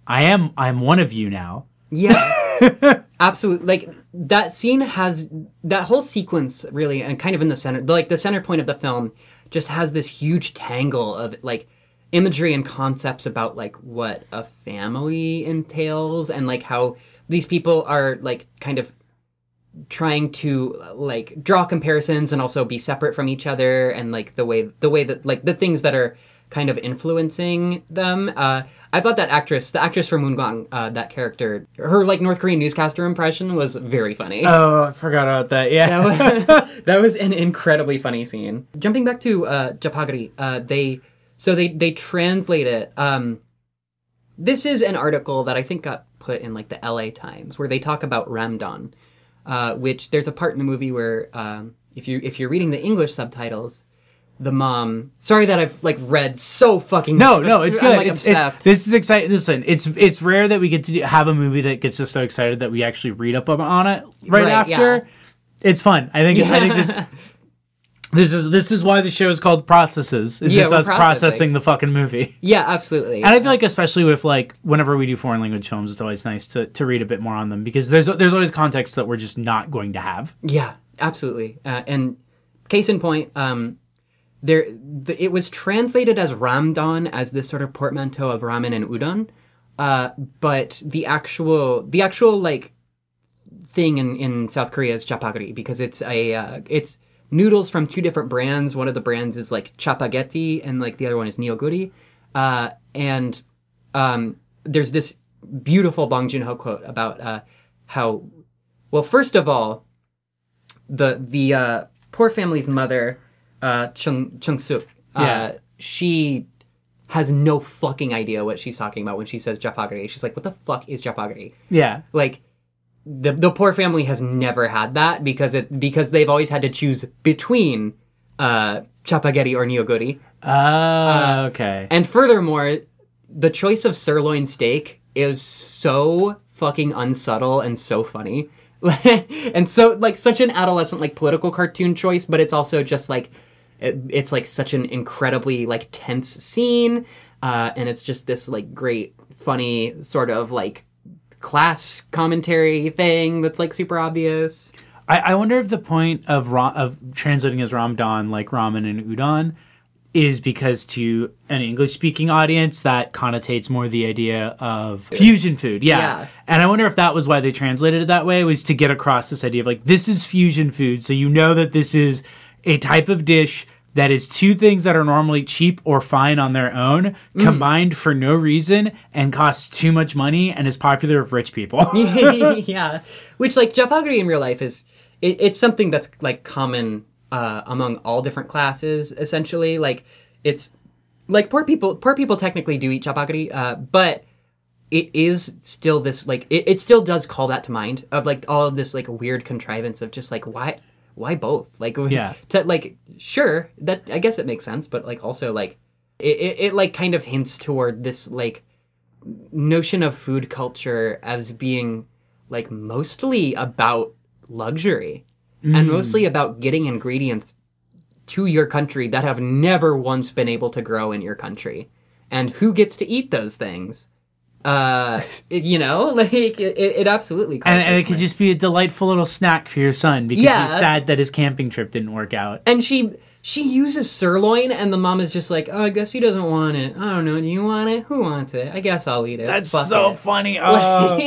I am I'm one of you now. Yeah, absolutely. Like that scene has that whole sequence really, and kind of in the center, like the center point of the film, just has this huge tangle of like. Imagery and concepts about like what a family entails and like how these people are like kind of trying to like draw comparisons and also be separate from each other and like the way the way that like the things that are kind of influencing them. Uh, I thought that actress, the actress for Moon-gwang, uh, that character, her like North Korean newscaster impression was very funny. Oh, I forgot about that. Yeah, that was, that was an incredibly funny scene. Jumping back to uh, jjapaguri, uh, they. So they, they translate it. Um, this is an article that I think got put in like the L A Times where they talk about ramdon, uh, which there's a part in the movie where um, if you if you're reading the English subtitles, the mom. Sorry that I've like read so fucking. No, no, it's good. I'm, like, it's, it's, this is exciting. Listen, it's it's rare that we get to do, have a movie that gets us so excited that we actually read up on it right, right after. Yeah. It's fun. I think. Yeah. I think this. This is this is why the show is called Processes. Is yeah, us processing the fucking movie. Yeah, absolutely. And I feel like especially with like whenever we do foreign language films, it's always nice to, to read a bit more on them because there's there's always context that we're just not going to have. Yeah, absolutely. Uh, and case in point, um, there the, it was translated as ramdon as this sort of portmanteau of ramen and udon, uh, but the actual the actual like thing in, in South Korea is jjapaguri because it's a uh, it's noodles from two different brands. One of the brands is like chapagetti and like the other one is Neoguri. Uh, and um, there's this beautiful Bong Joon-ho quote about uh, how, well, first of all, the the uh, poor family's mother, uh, Chung, Chung-sook, uh, yeah. she has no fucking idea what she's talking about when she says jjapaguri. She's like, what the fuck is jjapaguri? Yeah. Like, The the poor family has never had that because it because they've always had to choose between uh, chapagetti or neoguri. Oh, uh, okay. And furthermore, the choice of sirloin steak is so fucking unsubtle and so funny, and so like such an adolescent like political cartoon choice. But it's also just like it, it's like such an incredibly like tense scene, uh, and it's just this like great funny sort of like. Class commentary thing that's like super obvious. I, I wonder if the point of ra- of translating as ramdon, like ramen and udon, is because to an English speaking audience that connotates more the idea of fusion food. Yeah. yeah. And I wonder if that was why they translated it that way, was to get across this idea of like, this is fusion food. So you know that this is a type of dish that is two things that are normally cheap or fine on their own, mm. combined for no reason, and costs too much money, and is popular with rich people. Yeah. Which, like, jjapaguri in real life is... It, it's something that's, like, common uh, among all different classes, essentially. Like, it's... Like, poor people... Poor people technically do eat jjapaguri, uh, but... it is still this, like, it, it still does call that to mind of, like, all of this, like, weird contrivance of just, like, why why both? Like, yeah. to, like, sure, that, I guess it makes sense, but, like, also, like, it, it, it, like, kind of hints toward this, like, notion of food culture as being, like, mostly about luxury mm. and mostly about getting ingredients to your country that have never once been able to grow in your country. And who gets to eat those things? Uh, you know, like it, it absolutely. And, and it could just be a delightful little snack for your son because yeah. he's sad that his camping trip didn't work out. And she she uses sirloin, and the mom is just like, "Oh, I guess he doesn't want it. I don't know. Do you want it? Who wants it? I guess I'll eat it." That's Fuck so it. funny. Uh,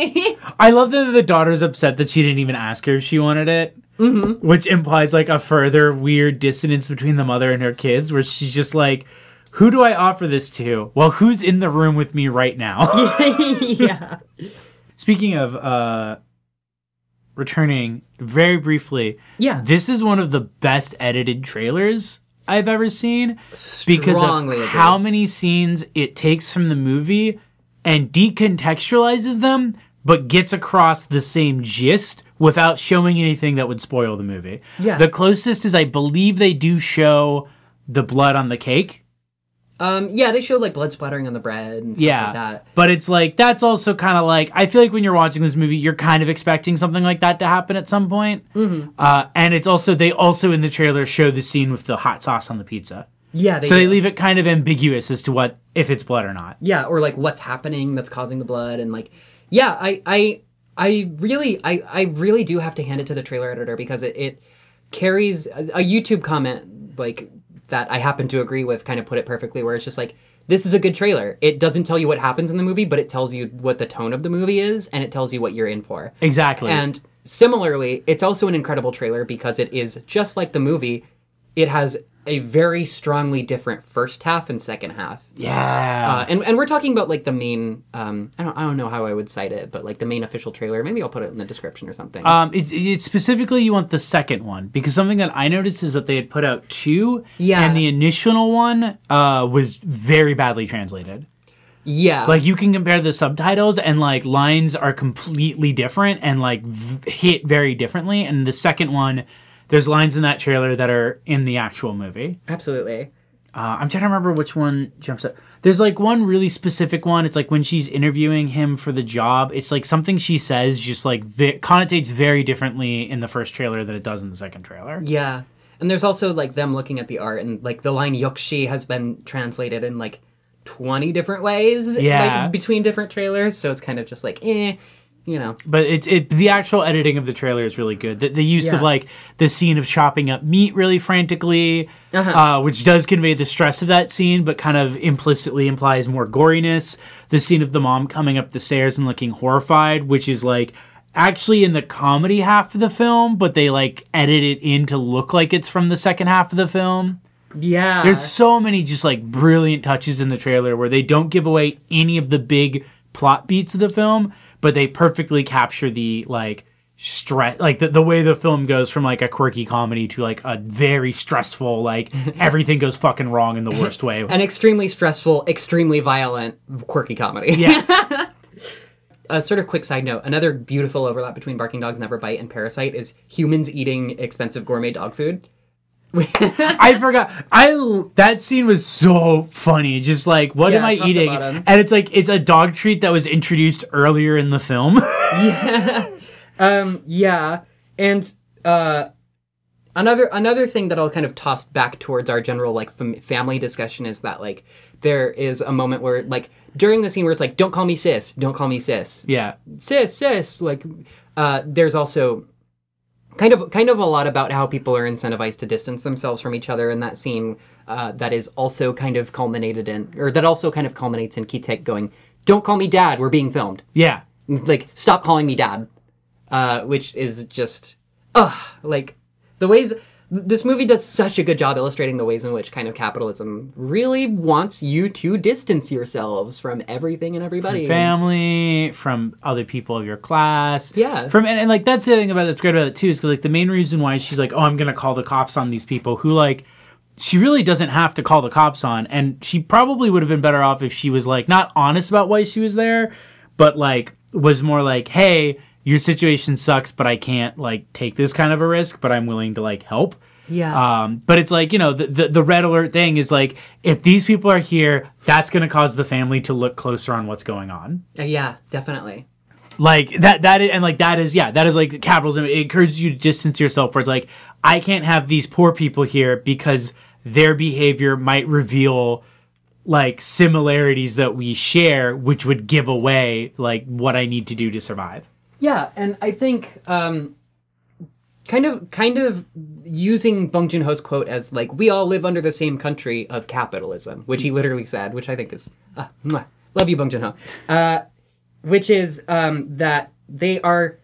I love that the daughter's upset that she didn't even ask her if she wanted it, mm-hmm. which implies like a further weird dissonance between the mother and her kids, where she's just like, who do I offer this to? Well, who's in the room with me right now? yeah. Speaking of uh, returning, very briefly, yeah, this is one of the best edited trailers I've ever seen. Strongly because of how many scenes it takes from the movie and decontextualizes them, but gets across the same gist without showing anything that would spoil the movie. Yeah. The closest is I believe they do show the blood on the cake. Um, yeah, they show, like, blood splattering on the bread and stuff yeah, like that. But it's, like, that's also kind of, like, I feel like when you're watching this movie, you're kind of expecting something like that to happen at some point. Mm-hmm. Uh, and it's also, they also in the trailer show the scene with the hot sauce on the pizza. Yeah. They so do. They leave it kind of ambiguous as to what, if it's blood or not. Yeah, or, like, what's happening that's causing the blood. And, like, yeah, I I, I really, I, I really do have to hand it to the trailer editor because it, it carries a, a YouTube comment, like, that I happen to agree with kind of put it perfectly where it's just like, this is a good trailer. It doesn't tell you what happens in the movie, but it tells you what the tone of the movie is and it tells you what you're in for. Exactly. And similarly, it's also an incredible trailer because it is just like the movie. It has a very strongly different first half and second half. Yeah. Uh, and, and we're talking about like the main, um, I don't I don't know how I would cite it, but like the main official trailer, maybe I'll put it in the description or something. Um, it, it specifically, you want the second one because something that I noticed is that they had put out two yeah. and the initial one uh, was very badly translated. Yeah. Like you can compare the subtitles and like lines are completely different and like v- hit very differently. And the second one, there's lines in that trailer that are in the actual movie. Absolutely. Uh, I'm trying to remember which one jumps up. There's like one really specific one. It's like when she's interviewing him for the job. It's like something she says just like vi- connotates very differently in the first trailer than it does in the second trailer. Yeah. And there's also like them looking at the art and like the line Yokshi has been translated in like twenty different ways. Yeah. Like between different trailers. So it's kind of just like, eh. You know, but it's it the actual editing of the trailer is really good. The, the use yeah. of like the scene of chopping up meat really frantically, uh-huh. uh, which does convey the stress of that scene, but kind of implicitly implies more goriness. The scene of the mom coming up the stairs and looking horrified, which is like actually in the comedy half of the film, but they like edit it in to look like it's from the second half of the film. Yeah, there's so many just like brilliant touches in the trailer where they don't give away any of the big plot beats of the film. But they perfectly capture the, like, stress, like, the, the way the film goes from, like, a quirky comedy to, like, a very stressful, like, everything goes fucking wrong in the worst way. An extremely stressful, extremely violent, quirky comedy. Yeah. A sort of quick side note, another beautiful overlap between Barking Dogs Never Bite and Parasite is humans eating expensive gourmet dog food. I forgot. I that scene was so funny. Just like, what yeah, am I eating? And it's like it's a dog treat that was introduced earlier in the film. yeah, um, yeah. And uh, another another thing that I'll kind of toss back towards our general like fam- family discussion is that like there is a moment where like during the scene where it's like, don't call me sis, don't call me sis. Yeah, sis, sis. Like, uh, there's also. Kind of kind of a lot about how people are incentivized to distance themselves from each other in that scene uh, that is also kind of culminated in, or that also kind of culminates in Ki-taek going, don't call me dad, we're being filmed. Yeah. Like, stop calling me dad. Uh, which is just, ugh, like, the ways, this movie does such a good job illustrating the ways in which kind of capitalism really wants you to distance yourselves from everything and everybody. From family, from other people of your class. Yeah. From and, and like, that's the thing about that's great about it, too, is because, like, the main reason why she's like, oh, I'm going to call the cops on these people who, like, she really doesn't have to call the cops on. And she probably would have been better off if she was, like, not honest about why she was there, but like was more like, hey, your situation sucks, but I can't like take this kind of a risk, but I'm willing to like help. Yeah. Um, but it's like, you know, the, the, the red alert thing is like, if these people are here, that's going to cause the family to look closer on what's going on. Uh, yeah, definitely. Like that, that is, and like, that is, yeah, that is like capitalism. It encourages you to distance yourself where it's like, I can't have these poor people here because their behavior might reveal like similarities that we share, which would give away like what I need to do to survive. Yeah. And I think, um, Kind of, kind of using Bong Joon-ho's quote as like, we all live under the same country of capitalism, which he literally said, which I think is, uh, mwah, love you, Bong Joon-ho, uh, which is um, that they are,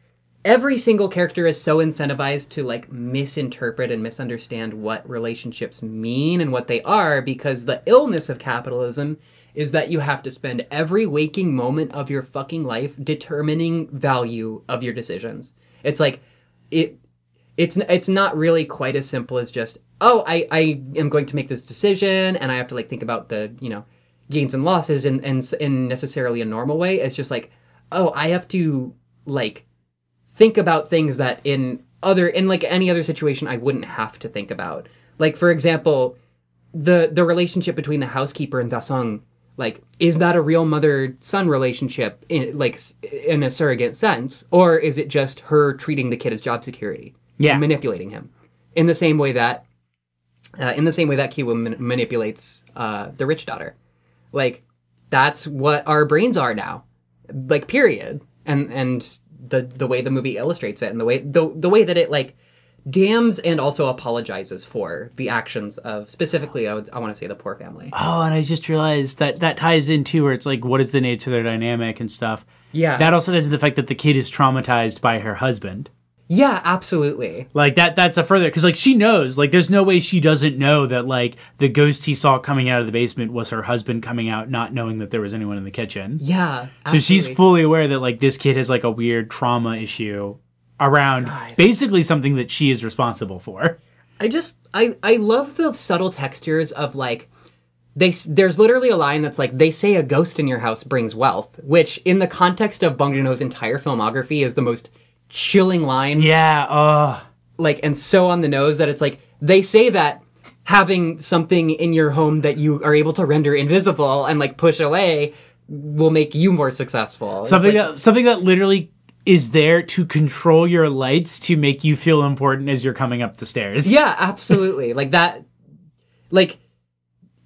every single character is so incentivized to like misinterpret and misunderstand what relationships mean and what they are, because the illness of capitalism is that you have to spend every waking moment of your fucking life determining value of your decisions. It's like, it... It's it's not really quite as simple as just, oh, I, I am going to make this decision and I have to, like, think about the, you know, gains and losses in, in, in necessarily a normal way. It's just like, oh, I have to, like, think about things that in other, in, like, any other situation I wouldn't have to think about. Like, for example, the, the relationship between the housekeeper and Da-song, like, is that a real mother-son relationship, in, like, in a surrogate sense? Or is it just her treating the kid as job security? Yeah, manipulating him in the same way that, uh, in the same way that Ki-woo man- manipulates uh, the rich daughter. Like, that's what our brains are now. Like, period. And and the the way the movie illustrates it, and the way the the way that it like damns and also apologizes for the actions of specifically, I would I want to say the poor family. Oh, and I just realized that that ties in too, where it's like, what is the nature of their dynamic and stuff. Yeah, that also ties into the fact that the kid is traumatized by her husband. Yeah, absolutely. Like, that that's a further... Because, like, she knows. Like, there's no way she doesn't know that, like, the ghost he saw coming out of the basement was her husband coming out, not knowing that there was anyone in the kitchen. Yeah, absolutely. So she's fully aware that, like, this kid has, like, a weird trauma issue around God. Basically something that she is responsible for. I just... I, I love the subtle textures of, like... They, there's literally a line that's like, they say a ghost in your house brings wealth, which, in the context of Bong Joon-ho's entire filmography, is the most... chilling line. Yeah. Uh. Like, and so on the nose that it's like, they say that having something in your home that you are able to render invisible and like push away will make you more successful. Something like, that, something that literally is there to control your lights to make you feel important as you're coming up the stairs. Yeah, absolutely. Like that, like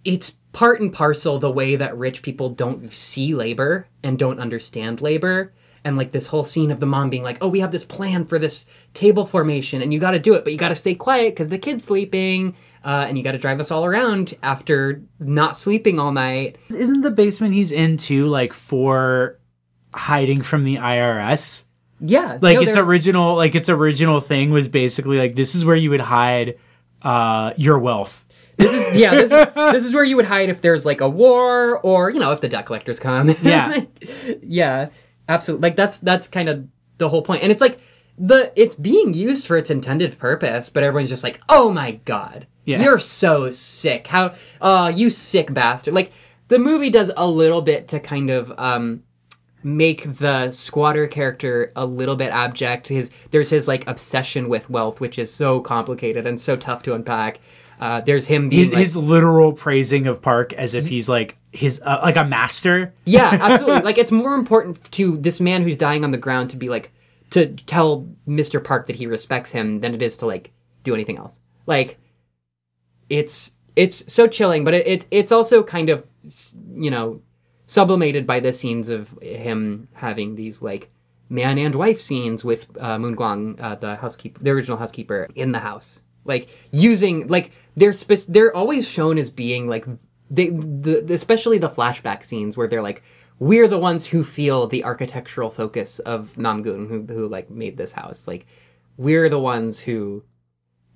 it's part and parcel the way that rich people don't see labor and don't understand labor. And, like, this whole scene of the mom being like, oh, we have this plan for this table formation, and you got to do it, but you got to stay quiet because the kid's sleeping, uh, and you got to drive us all around after not sleeping all night. Isn't the basement he's into, like, for hiding from the I R S? Yeah. Like, no, its original, like, its original thing was basically, like, this is where you would hide uh, your wealth. This is, yeah, this is, this is where you would hide if there's, like, a war or, you know, if the debt collectors come. Yeah. Yeah. Absolutely. Like, that's that's kind of the whole point. And it's like, the it's being used for its intended purpose, but everyone's just like, oh my God, yeah. You're so sick. How, oh, you sick bastard. Like, the movie does a little bit to kind of um, make the squatter character a little bit abject. His There's his, like, obsession with wealth, which is so complicated and so tough to unpack. Uh, there's him being his, like, his literal praising of Park as if he's, like, his uh, like a master. Yeah, absolutely. Like, it's more important to this man who's dying on the ground to be like, to tell Mister Park that he respects him than it is to, like, do anything else. Like, it's it's so chilling, but it, it it's also kind of, you know, sublimated by the scenes of him having these, like, man and wife scenes with uh, Moon-gwang, uh, the housekeeper, the original housekeeper, in the house. Like, using, like, they're spe- they're always shown as being, like, They, the, especially the flashback scenes where they're like, we're the ones who feel the architectural focus of Namgoon, who, who like made this house. Like, we're the ones who,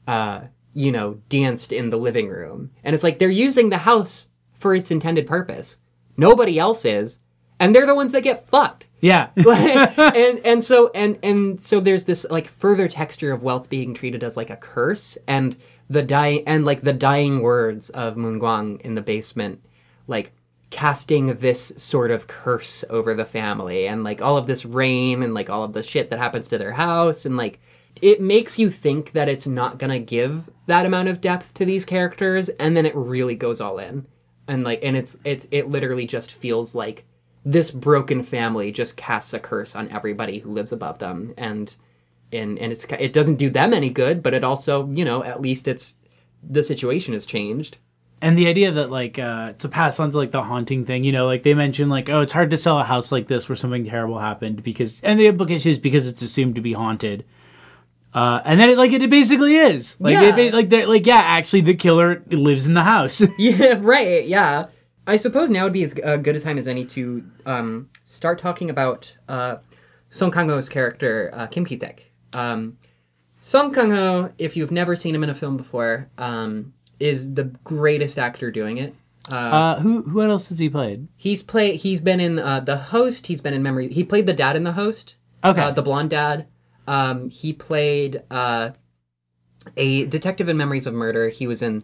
uh, you know, danced in the living room. And it's like, they're using the house for its intended purpose. Nobody else is. And they're the ones that get fucked. Yeah. Like, and, and so, and, and so there's this, like, further texture of wealth being treated as, like, a curse, and the dying and like the dying words of Moon-gwang in the basement, like, casting this sort of curse over the family, and like all of this rain and like all of the shit that happens to their house, and like it makes you think that it's not gonna give that amount of depth to these characters, and then it really goes all in, and like and it's it's it literally just feels like this broken family just casts a curse on everybody who lives above them, and and and it's it doesn't do them any good, but it also, you know, at least it's the situation has changed. And the idea that, like, uh, to pass on to, like, the haunting thing, you know, like, they mentioned, like, oh, it's hard to sell a house like this where something terrible happened because, and the implication is because it's assumed to be haunted. Uh, and then, it, like, it basically is. Like, yeah. They, like, they're, like, yeah, actually, the killer lives in the house. Yeah, right, yeah. I suppose now would be as uh, good a time as any to um, start talking about uh, Song Kang-ho's character, uh, Kim Ki-taek. Um, Song Kang-ho, if you've never seen him in a film before, um... is the greatest actor doing it. Uh, uh, who who else has he played? He's play he's been in uh, The Host. He's been in Memory. He played the dad in The Host. Okay, uh, the blonde dad. Um, he played uh, a detective in Memories of Murder. He was in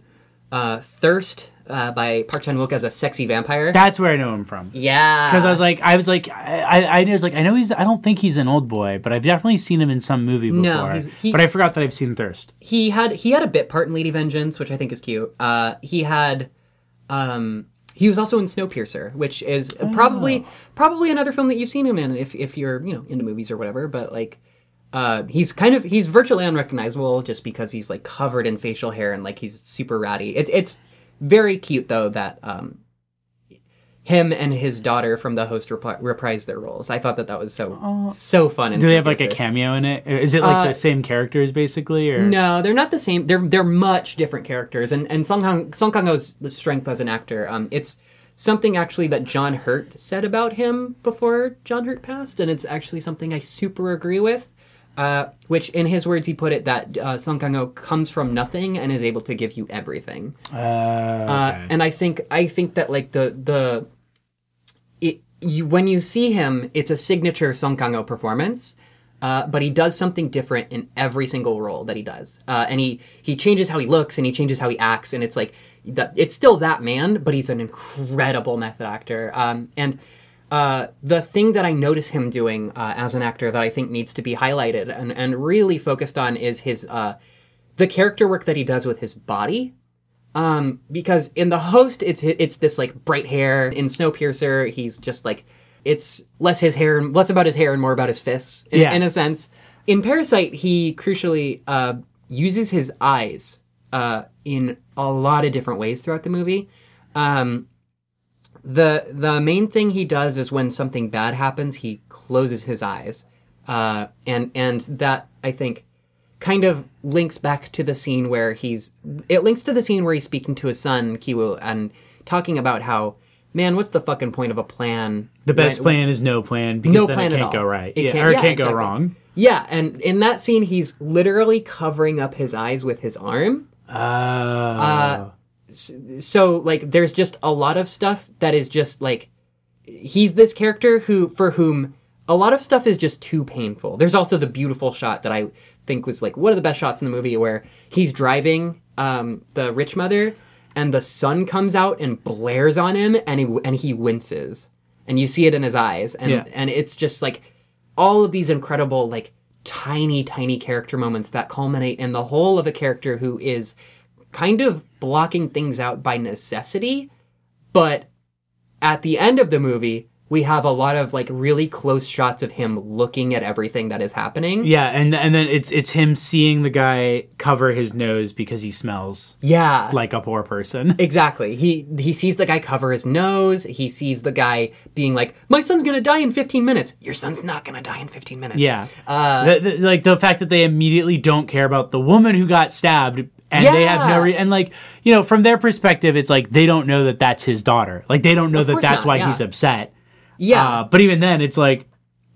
uh, Thirst uh, by Park Chan-wook as a sexy vampire. That's where I know him from. Yeah, because I was like I was like I, I I was like I know he's I don't think he's an Oldboy, but I've definitely seen him in some movie before. No, he's, he, but I forgot that I've seen Thirst. He had he had a bit part in Lady Vengeance, which I think is cute. Uh, he had um he was also in Snowpiercer, which is oh. probably probably another film that you've seen him in if if you're you know into movies or whatever. But like. Uh, he's kind of, he's virtually unrecognizable just because he's like covered in facial hair and like he's super ratty. It's, it's very cute though that, um, him and his daughter from The Host repri- reprise their roles. I thought that that was so, oh. so fun. And do they have like a cameo in it? Is it like uh, the same characters basically? Or? No, they're not the same. They're, they're much different characters. And, and Song Kang, Song Kang-ho's the strength as an actor. Um, it's something actually that John Hurt said about him before John Hurt passed. And it's actually something I super agree with. Uh, which, in his words, he put it that uh, Song Kang-ho comes from nothing and is able to give you everything. Uh, okay. uh, and I think I think that like the the it, you, when you see him, it's a signature Song Kang-ho performance, uh, but he does something different in every single role that he does, uh, and he he changes how he looks and he changes how he acts, and it's like that, it's still that man, but he's an incredible method actor, um, and. Uh, the thing that I notice him doing uh, as an actor that I think needs to be highlighted and, and really focused on is his uh, the character work that he does with his body, um, because in The Host it's it's this like bright hair. In Snowpiercer he's just like it's less his hair, less about his hair and more about his fists in, yeah. in a sense. In Parasite he crucially uh, uses his eyes uh, in a lot of different ways throughout the movie. Um, The the main thing he does is when something bad happens, he closes his eyes. Uh, and and that, I think, kind of links back to the scene where he's... It links to the scene where he's speaking to his son, Ki-woo, and talking about how, man, what's the fucking point of a plan? The best when, plan is no plan, because no then plan it can't go right. It yeah, can't, or it yeah, can't exactly. go wrong. Yeah, and in that scene, he's literally covering up his eyes with his arm. Oh. Uh, So, like, there's just a lot of stuff that is just, like, he's this character who, for whom a lot of stuff is just too painful. There's also the beautiful shot that I think was, like, one of the best shots in the movie where he's driving um, the rich mother and the sun comes out and blares on him and he, and he winces. And you see it in his eyes. And, yeah. and it's just, like, all of these incredible, like, tiny, tiny character moments that culminate in the whole of a character who is... kind of blocking things out by necessity, but at the end of the movie, we have a lot of like really close shots of him looking at everything that is happening. Yeah, and and then it's it's him seeing the guy cover his nose because he smells. Yeah, like a poor person. Exactly. He he sees the guy cover his nose. He sees the guy being like, "My son's gonna die in fifteen minutes." Your son's not gonna die in fifteen minutes. Yeah. Uh, the, the, like the fact that they immediately don't care about the woman who got stabbed. And yeah. they have no re- and like, you know, from their perspective, it's like they don't know that that's his daughter. Like they don't know that that's not, why yeah. he's upset. Yeah. Uh, but even then, it's like,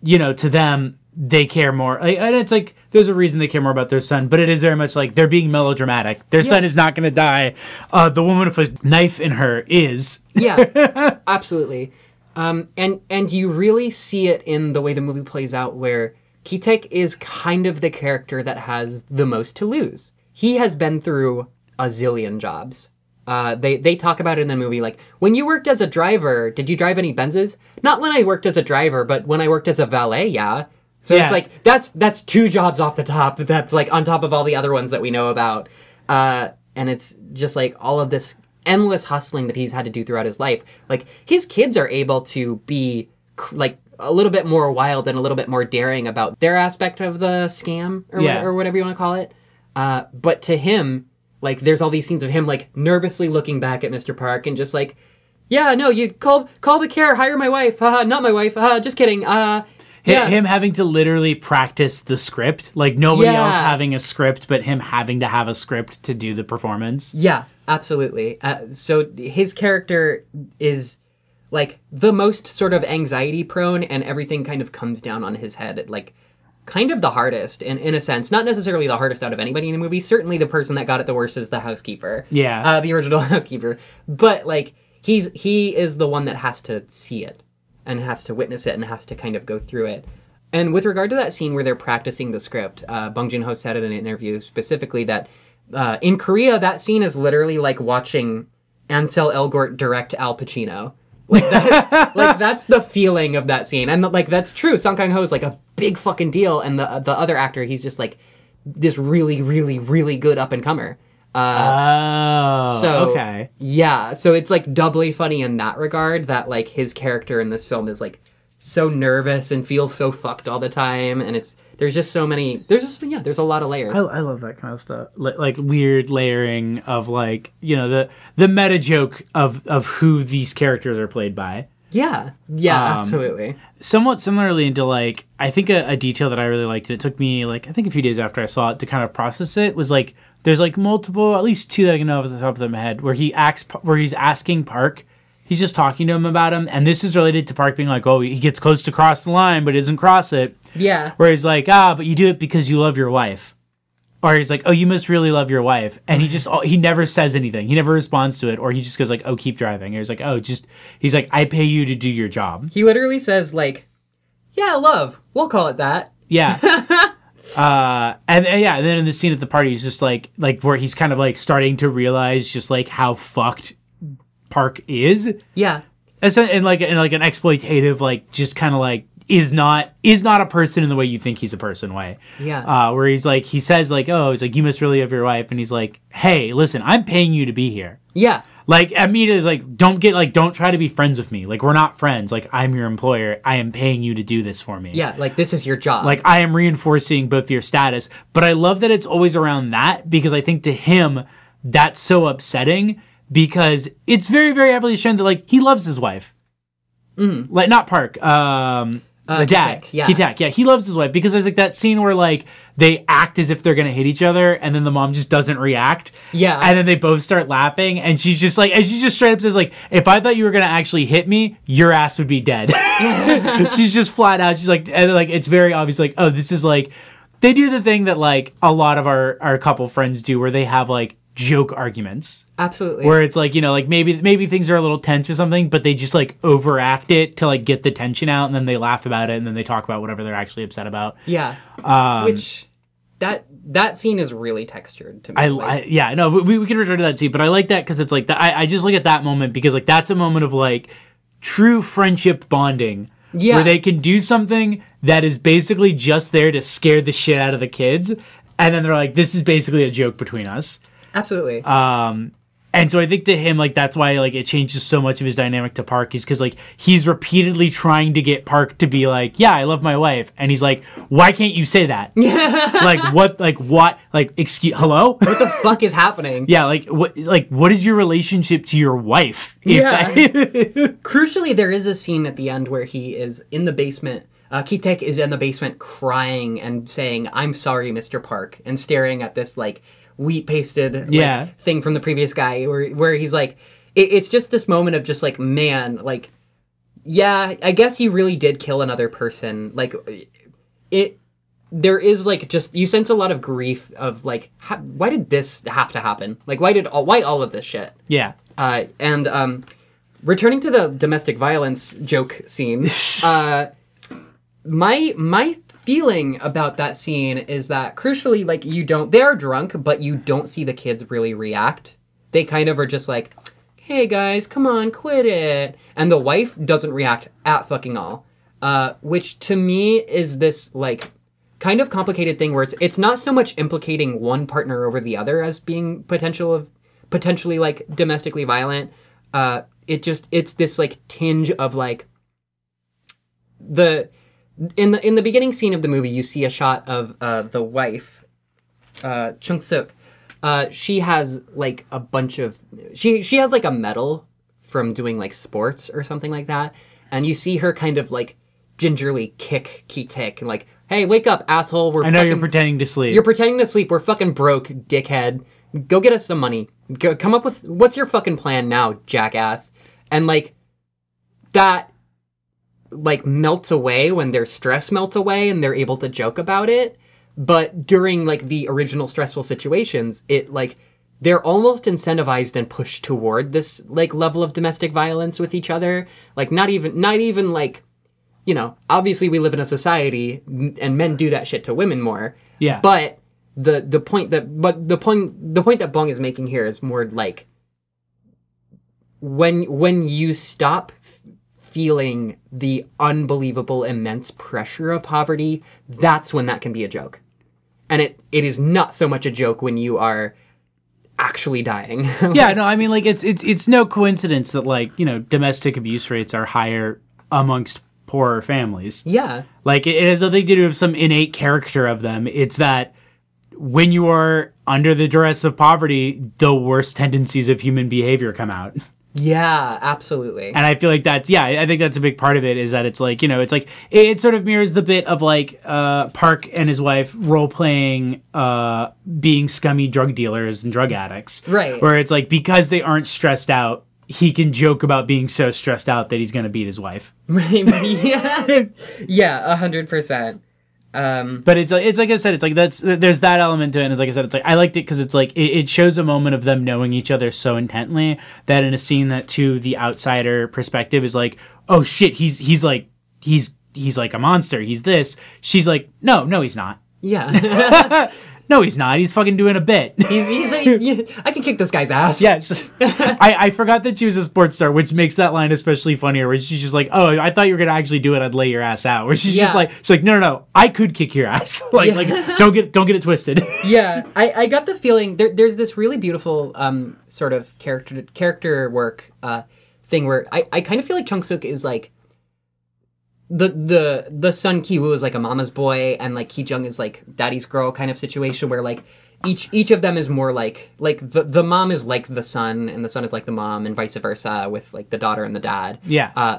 you know, to them, they care more. Like, and it's like there's a reason they care more about their son. But it is very much like they're being melodramatic. Their yeah. son is not going to die. Uh, the woman with a knife in her is. Yeah, absolutely. Um, and and you really see it in the way the movie plays out, where Ki-taek is kind of the character that has the most to lose. He has been through a zillion jobs. Uh, they, they talk about it in the movie, like, when you worked as a driver, did you drive any Benzes? Not when I worked as a driver, but when I worked as a valet, yeah. So yeah. It's like, that's that's two jobs off the top that's, like, on top of all the other ones that we know about. Uh, and it's just, like, all of this endless hustling that he's had to do throughout his life. Like, his kids are able to be, like, a little bit more wild and a little bit more daring about their aspect of the scam or, yeah. what, or whatever you want to call it. Uh, but to him... Like, there's all these scenes of him, like, nervously looking back at Mister Park and just like, yeah, no, you call call the care, hire my wife, haha, uh, not my wife, haha, uh, just kidding, uh, yeah. Him having to literally practice the script, like, nobody yeah. else having a script, but him having to have a script to do the performance. Yeah, absolutely. Uh, so his character is, like, the most sort of anxiety-prone, and everything kind of comes down on his head, at, like, kind of the hardest, in, in a sense. Not necessarily the hardest out of anybody in the movie. Certainly the person that got it the worst is the housekeeper. Yeah. Uh, the original housekeeper. But, like, he's he is the one that has to see it and has to witness it and has to kind of go through it. And with regard to that scene where they're practicing the script, uh, Bong Joon-ho said in an interview specifically that uh, in Korea, that scene is literally like watching Ansel Elgort direct Al Pacino. Like, that, like, that's the feeling of that scene. And, the, like, that's true. Song Kang-ho is, like, a big fucking deal. And the the other actor, he's just, like, this really, really, really good up-and-comer. Uh, oh, so, okay. Yeah, so it's, like, doubly funny in that regard that, like, his character in this film is, like, so nervous and feels so fucked all the time. And it's, there's just so many, there's just, yeah, there's a lot of layers. I, I love that kind of stuff. L- like weird layering of, like, you know, the, the meta joke of, of who these characters are played by. Yeah. Yeah, um, absolutely. Somewhat similarly into, like, I think a, a detail that I really liked, and it took me, like, I think a few days after I saw it to kind of process it, was, like, there's, like, multiple, at least two that I can know off the top of my head, where he acts, where he's asking Park. He's just talking to him about him, and this is related to Park being like, oh, he gets close to cross the line, but doesn't cross it. Yeah. Where he's like, ah, but you do it because you love your wife. Or he's like, oh, you must really love your wife. And he just, he never says anything. He never responds to it. Or he just goes like, oh, keep driving. Or he's like, oh, just, he's like, I pay you to do your job. He literally says like, yeah, love. We'll call it that. Yeah. uh, and, and yeah, and then in the scene at the party, he's just like, like where he's kind of like starting to realize just like how fucked Park is. Yeah. And, and like and like an exploitative, like, just kind of like is not is not a person in the way you think he's a person way. Yeah. Uh, where he's like, he says like, oh, he's like, you must really love your wife. And he's like, hey, listen, I'm paying you to be here. Yeah. Like, at me, it's like, don't get, like, don't try to be friends with me. Like, we're not friends. Like, I'm your employer. I am paying you to do this for me. Yeah, like, this is your job. Like, I am reinforcing both your status. But I love that it's always around that, because I think to him, that's so upsetting. Because it's very, very heavily shown that, like, he loves his wife. Mm. Like, not Park. Um, uh, the dad. Ki-taek, yeah. Ki-taek, yeah. He loves his wife. Because there's, like, that scene where, like, they act as if they're going to hit each other. And then the mom just doesn't react. Yeah. And then they both start laughing. And she's just, like, and she just straight up says, like, if I thought you were going to actually hit me, your ass would be dead. She's just flat out. She's, like, and, like, it's very obvious, like, oh, this is, like, they do the thing that, like, a lot of our, our couple friends do where they have, like, joke arguments. Absolutely. Where it's like, you know, like maybe maybe things are a little tense or something, but they just like overact it to like get the tension out, and then they laugh about it, and then they talk about whatever they're actually upset about. Yeah. Um, Which that that scene is really textured to me. I, like, I yeah, no, we we can return to that scene, but I like that because it's like the, I I just look at that moment because like that's a moment of like true friendship bonding. Yeah. Where they can do something that is basically just there to scare the shit out of the kids, and then they're like, this is basically a joke between us. Absolutely. Um, and so I think to him, like, that's why, like, it changes so much of his dynamic to Park is because, like, he's repeatedly trying to get Park to be like, yeah, I love my wife. And he's like, why can't you say that? Like, what, like, what, like, excuse, hello? What the fuck is happening? Yeah, like, what, like, what is your relationship to your wife? Yeah. Crucially, there is a scene at the end where he is in the basement. Uh, Ki-taek is in the basement crying and saying, I'm sorry, Mister Park, and staring at this, like, wheat pasted yeah. like, thing from the previous guy where where he's like, it, it's just this moment of just like, man, like, yeah, I guess you really did kill another person. Like, it, there is like just, you sense a lot of grief of like, how, why did this have to happen? Like, why did all, why all of this shit? Yeah. Uh, and um, returning to the domestic violence joke scene, uh, my, my, feeling about that scene is that crucially, like, you don't, they are drunk, but you don't see the kids really react. They kind of are just like, hey guys, come on, quit it. And the wife doesn't react at fucking all. Uh, which to me is this like kind of complicated thing where it's it's not so much implicating one partner over the other as being potential of potentially like domestically violent. Uh, it just it's this like tinge of like the in the in the beginning scene of the movie you see a shot of uh, the wife, uh, Chung-sook. Uh, she has like a bunch of she she has like a medal from doing like sports or something like that, and you see her kind of like gingerly kick Ki-taek and like, hey, wake up, asshole. We're I know fucking, you're pretending to sleep. You're pretending to sleep. We're fucking broke, dickhead. Go get us some money. Go, come up with, what's your fucking plan now, jackass? And like, that like melts away when their stress melts away and they're able to joke about it. But during like the original stressful situations, it like, they're almost incentivized and pushed toward this like level of domestic violence with each other. Like not even, not even like, you know, obviously we live in a society and men do that shit to women more. Yeah. But the, the point that, but the point, the point that Bong is making here is more like when, when you stop f- feeling the unbelievable, immense pressure of poverty, that's when that can be a joke. And it, it is not so much a joke when you are actually dying. like, yeah. No, I mean like it's, it's, it's no coincidence that like, you know, domestic abuse rates are higher amongst poorer families. Yeah. Like it has nothing to do with some innate character of them. It's that when you are under the duress of poverty, the worst tendencies of human behavior come out. Yeah, absolutely. And I feel like that's, yeah, I think that's a big part of it is that it's like, you know, it's like, it, it sort of mirrors the bit of like uh, Park and his wife role-playing uh, being scummy drug dealers and drug addicts. Right. Where it's like, because they aren't stressed out, he can joke about being so stressed out that he's going to beat his wife. yeah, yeah, one hundred percent. Um, but it's like, it's like I said, it's like that's there's that element to it. And it's like I said, it's like I liked it because it's like it, it shows a moment of them knowing each other so intently that in a scene that to the outsider perspective is like, oh shit, he's he's like he's he's like a monster. He's this. She's like, no, no, he's not. Yeah. No, he's not. He's fucking doing a bit. He's, he's a, yeah, I can kick this guy's ass. Yeah. Just, I, I forgot that she was a sports star, which makes that line especially funnier, where she's just like, oh, I thought you were going to actually do it. I'd lay your ass out. Where she's yeah. just like, she's like, no, no, no. I could kick your ass. Like, yeah. like don't get don't get it twisted. Yeah. I, I got the feeling there, there's this really beautiful um, sort of character character work uh, thing where I, I kind of feel like Chung-sook is like, The, the the son Ki-woo is like a mama's boy and like Ki-jung is like daddy's girl kind of situation where like each each of them is more like like the, the mom is like the son and the son is like the mom and vice versa with like the daughter and the dad. Yeah. Uh,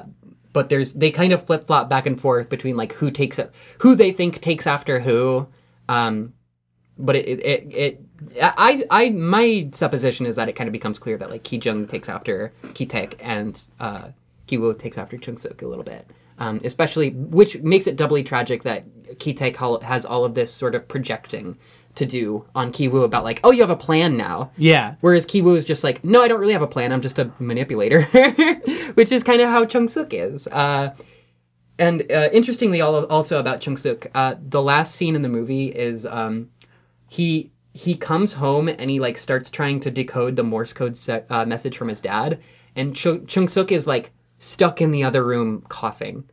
but there's they kind of flip flop back and forth between like who takes it who they think takes after who. Um, but it it, it it I I my supposition is that it kind of becomes clear that like Ki-jung takes after Ki-taek and uh, Ki-woo takes after Chung-sook a little bit. Um, especially, which makes it doubly tragic that Ki-taek has all of this sort of projecting to do on Ki-woo about like, oh, you have a plan now. Yeah. Whereas Ki-woo is just like, no, I don't really have a plan. I'm just a manipulator, which is kind of how Chung-sook is. Uh, and uh, interestingly, also about Chung-sook, uh, the last scene in the movie is um, he he comes home and he like starts trying to decode the Morse code set, uh, message from his dad, and Ch- Chung-sook is like stuck in the other room coughing.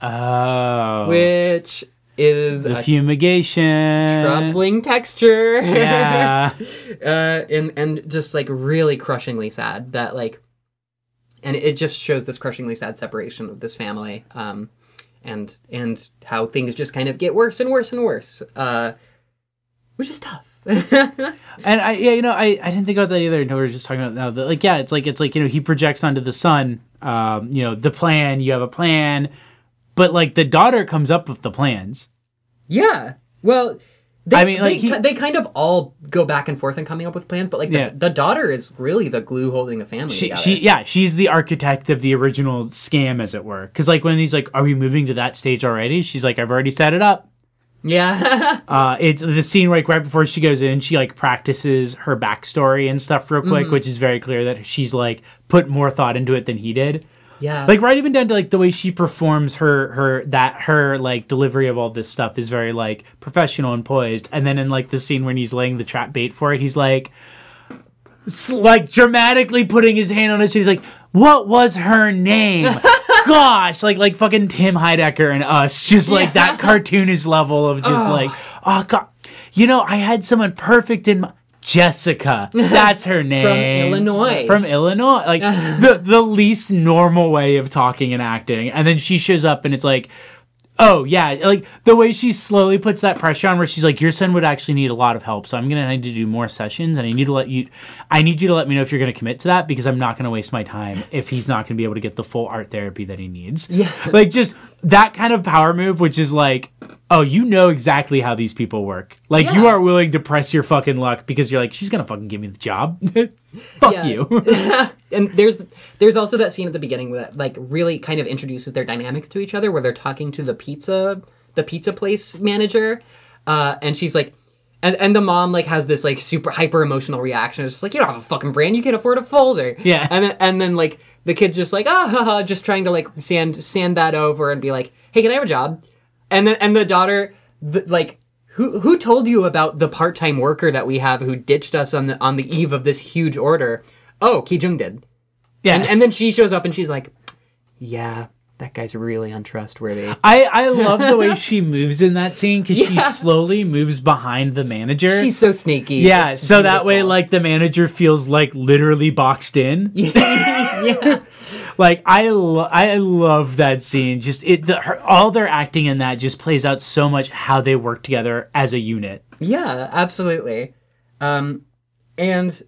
Oh. Which is the fumigation. Troubling texture. Yeah. uh, and, and just like really crushingly sad that like, and it just shows this crushingly sad separation of this family. Um, and, and how things just kind of get worse and worse and worse. Uh, which is tough. and I, yeah, you know, I, I didn't think about that either. No, we were just talking about now that, like, yeah, it's like, it's like, you know, he projects onto the son, um, you know, the plan, you have a plan, but like the daughter comes up with the plans. Yeah. Well, they, I mean, like, they, he, they kind of all go back and forth in coming up with plans, but like the, yeah. the daughter is really the glue holding the family she, together. She, yeah. She's the architect of the original scam, as it were. Cause like when he's like, are we moving to that stage already? She's like, I've already set it up. Yeah. uh, it's the scene like right before she goes in, she like practices her backstory and stuff real quick, mm-hmm. which is very clear that she's like put more thought into it than he did. Yeah. Like right even down to like the way she performs her, her, that her like delivery of all this stuff is very like professional and poised. And then in like the scene when he's laying the trap bait for it, he's like, like dramatically putting his hand on his chin. He's like, what was her name? Gosh, like like fucking Tim Heidecker and Us, just like yeah. that cartoonish level of just oh. like, oh God, you know, I had someone perfect in my... Jessica, that's her name. From Illinois. From Illinois. Like, the, the least normal way of talking and acting. And then she shows up and it's like, oh, yeah. Like, the way she slowly puts that pressure on where she's like, your son would actually need a lot of help, so I'm going to need to do more sessions, and I need to let you, I need you to let me know if you're going to commit to that, because I'm not going to waste my time if he's not going to be able to get the full art therapy that he needs. Yeah. Like, just that kind of power move, which is like, oh, you know exactly how these people work. Like, yeah. you are willing to press your fucking luck because you're like, she's going to fucking give me the job. Fuck you. And there's there's also that scene at the beginning that, like, really kind of introduces their dynamics to each other, where they're talking to the pizza the pizza place manager. Uh, and she's like, and, and the mom, like, has this, like, super hyper-emotional reaction. It's just like, you don't have a fucking brand. You can't afford a folder. Yeah. And then, and then like, the kid's just like, ah, ha, ha, just trying to, like, sand, sand that over and be like, hey, can I have a job? And the, and the daughter, the, like, who who told you about the part-time worker that we have who ditched us on the on the eve of this huge order? Oh, Ki-jung did. Yeah. And, and then she shows up and she's like, yeah, that guy's really untrustworthy. I, I love the way she moves in that scene, because yeah. she slowly moves behind the manager. She's so sneaky. Yeah, it's so beautiful. That way, like, the manager feels, like, literally boxed in. Yeah. Like, I, lo- I love that scene. Just it, the, her, all their acting in that just plays out so much how they work together as a unit. Yeah, absolutely. Um, and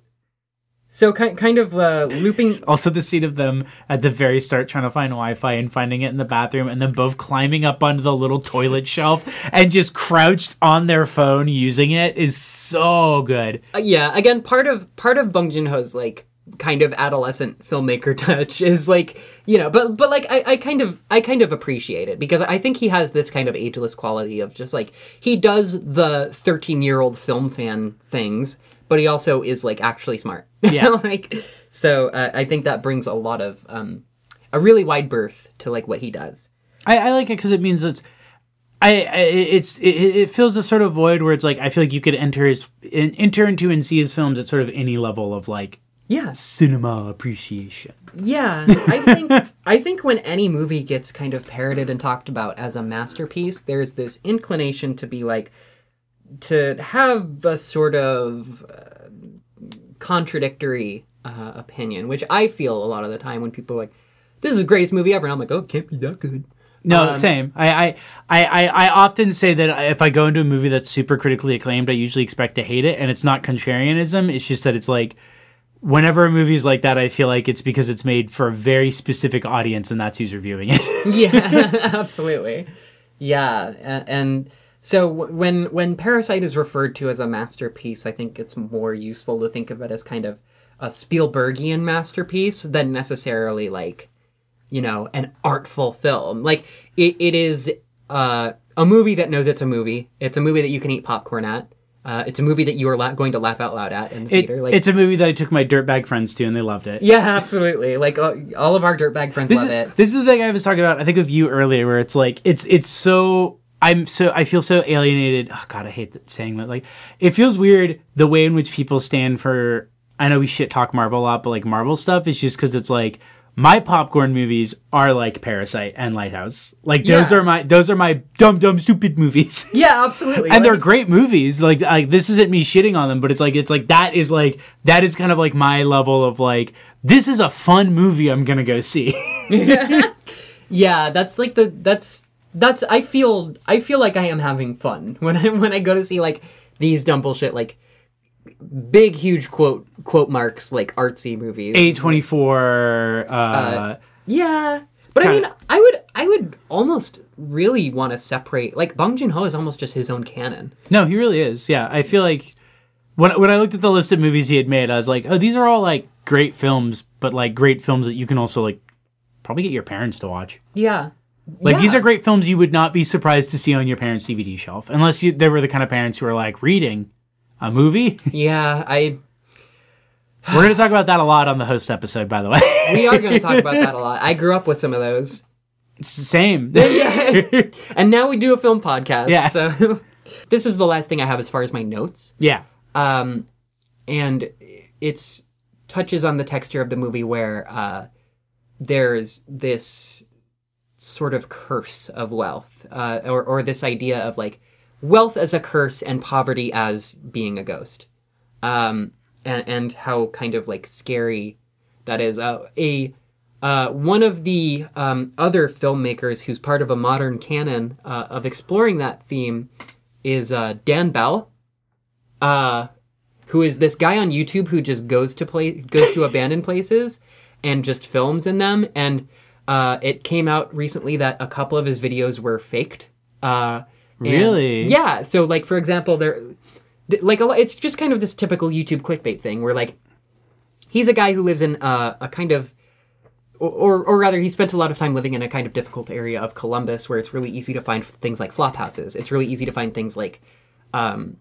so ki- kind of uh, looping... Also the scene of them at the very start trying to find Wi-Fi and finding it in the bathroom, and then both climbing up onto the little toilet shelf and just crouched on their phone using it is so good. Uh, yeah, again, part of part of Bong Joon-ho's, like, kind of adolescent filmmaker touch is, like, you know, but but like I, I kind of I kind of appreciate it, because I think he has this kind of ageless quality of just, like, he does the thirteen year old film fan things, but he also is, like, actually smart. Yeah. Like, so uh, I think that brings a lot of um a really wide berth to, like, what he does. I, I like it because it means it's I, I it's it, it fills a sort of void where it's like, I feel like you could enter his enter into and see his films at sort of any level of, like, yeah, cinema appreciation. Yeah, I think I think when any movie gets kind of parroted and talked about as a masterpiece, there's this inclination to be like, to have a sort of uh, contradictory uh, opinion, which I feel a lot of the time when people are like, "This is the greatest movie ever," and I'm like, "Oh, it can't be that good." No, um, same. I, I, I, I often say that if I go into a movie that's super critically acclaimed, I usually expect to hate it, and it's not contrarianism. It's just that it's like, whenever a movie is like that, I feel like it's because it's made for a very specific audience, and that's who's reviewing it. Yeah, absolutely. Yeah, and so when when Parasite is referred to as a masterpiece, I think it's more useful to think of it as kind of a Spielbergian masterpiece than necessarily, like, you know, an artful film. Like, it, it is uh, a movie that knows it's a movie. It's a movie that you can eat popcorn at. Uh, it's a movie that you are la- going to laugh out loud at in the it, theater. Like, it's a movie that I took my dirtbag friends to, and they loved it. Yeah, absolutely. Like, uh, all of our dirtbag friends this love is, it. This is the thing I was talking about, I think, with you earlier, where it's like, it's it's so, I'm so, I feel so alienated. Oh, God, I hate that, saying that. Like, it feels weird the way in which people stand for, I know we shit talk Marvel a lot, but, like, Marvel stuff is just because it's like, my popcorn movies are like Parasite and Lighthouse. Like, those yeah. are my those are my dumb, dumb, stupid movies. Yeah, absolutely. And like, they're great movies. Like, like, this isn't me shitting on them, but it's like, it's like, that is like, that is kind of like my level of, like, this is a fun movie I'm going to go see. Yeah, that's like the, that's, that's, I feel, I feel like I am having fun when I, when I go to see, like, these dumb bullshit, like, big, huge quote quote marks, like, artsy movies. A twenty-four. Uh, uh, yeah, but I mean, of... I would I would almost really want to separate. Like, Bong Joon-ho is almost just his own canon. No, he really is. Yeah, I feel like when when I looked at the list of movies he had made, I was like, oh, these are all, like, great films, but, like, great films that you can also, like, probably get your parents to watch. Yeah. Like, yeah. These are great films you would not be surprised to see on your parents' D V D shelf, unless you, they were the kind of parents who are, like, reading a movie? Yeah, I... We're going to talk about that a lot on the Host episode, by the way. We are going to talk about that a lot. I grew up with some of those. It's the same. Yeah. And now we do a film podcast. Yeah. So this is the last thing I have as far as my notes. Yeah. Um, and it's touches on the texture of the movie where uh, there's this sort of curse of wealth, uh, or, or this idea of like wealth as a curse and poverty as being a ghost, um, and, and how kind of like scary that is. Uh, a uh, one of the um, other filmmakers who's part of a modern canon uh, of exploring that theme is uh, Dan Bell, uh, who is this guy on YouTube who just goes to play goes to abandoned places and just films in them. And uh, it came out recently that a couple of his videos were faked. Uh, really? Yeah. So, like, for example, there, like, a, it's just kind of this typical YouTube clickbait thing where, like, he's a guy who lives in a, a kind of, or or rather, he spent a lot of time living in a kind of difficult area of Columbus where it's really easy to find things like flop houses. It's really easy to find things like, um,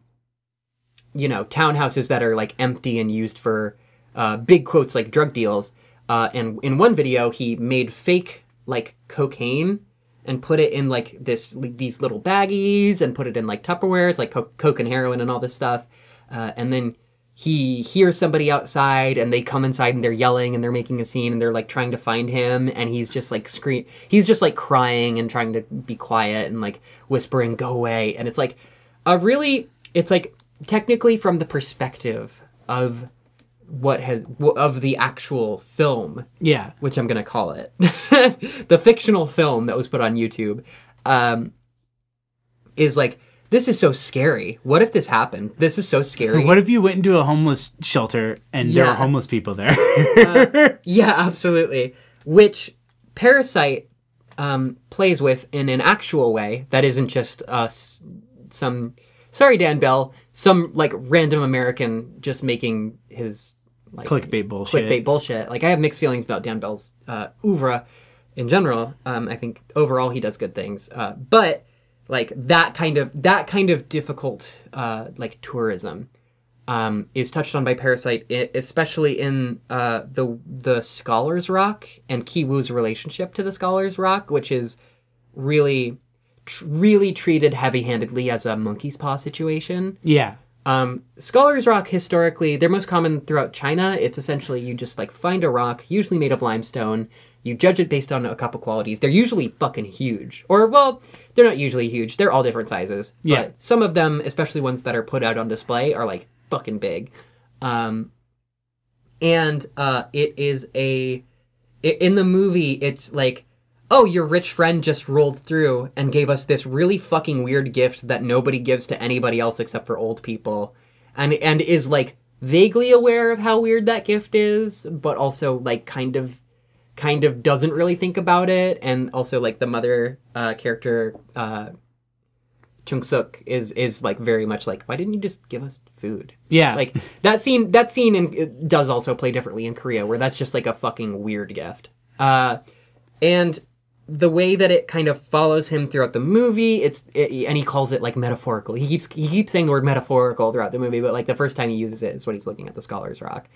you know, townhouses that are, like, empty and used for uh, big quotes like drug deals. Uh, and in one video, he made fake, like, cocaine and put it in, like, this like, these little baggies and put it in, like, Tupperware. It's, like, co- coke and heroin and all this stuff. Uh, and then he hears somebody outside, and they come inside, and they're yelling, and they're making a scene, and they're, like, trying to find him. And he's just, like, scream. He's just, like, crying and trying to be quiet and, like, whispering, go away. And it's, like, a really... It's, like, technically from the perspective of... what has of the actual film, yeah, which I'm gonna call it the fictional film that was put on YouTube, um is like, this is so scary. What if this happened? This is so scary. What if you went into a homeless shelter and yeah. there are homeless people there? uh, yeah, absolutely. Which Parasite um plays with in an actual way that isn't just us some sorry Dan Bell, some, like, random American just making his, like... Clickbait bullshit. Clickbait bullshit. Like, I have mixed feelings about Dan Bell's uh, oeuvre in general. Um, I think overall he does good things. Uh, but, like, that kind of that kind of difficult, uh, like, tourism um, is touched on by Parasite, especially in uh, the the Scholar's Rock and Ki-woo's relationship to the Scholar's Rock, which is really... really treated heavy-handedly as a monkey's paw situation. Yeah. Um, Scholar's Rock, historically, they're most common throughout China. It's essentially you just, like, find a rock, usually made of limestone. You judge it based on a couple qualities. They're usually fucking huge. Or, well, they're not usually huge. They're all different sizes. Yeah. But some of them, especially ones that are put out on display, are, like, fucking big. Um, and uh, it is a... It, in the movie, it's, like... oh, your rich friend just rolled through and gave us this really fucking weird gift that nobody gives to anybody else except for old people. And and is, like, vaguely aware of how weird that gift is, but also, like, kind of kind of doesn't really think about it. And also, like, the mother uh, character, uh, Chung-sook, is, is, like, very much like, why didn't you just give us food? Yeah. Like, that scene, that scene in, it does also play differently in Korea, where that's just, like, a fucking weird gift. Uh, and... the way that it kind of follows him throughout the movie, it's it, and he calls it, like, metaphorical. He keeps he keeps saying the word metaphorical throughout the movie, but, like, the first time he uses it is when he's looking at the Scholar's Rock.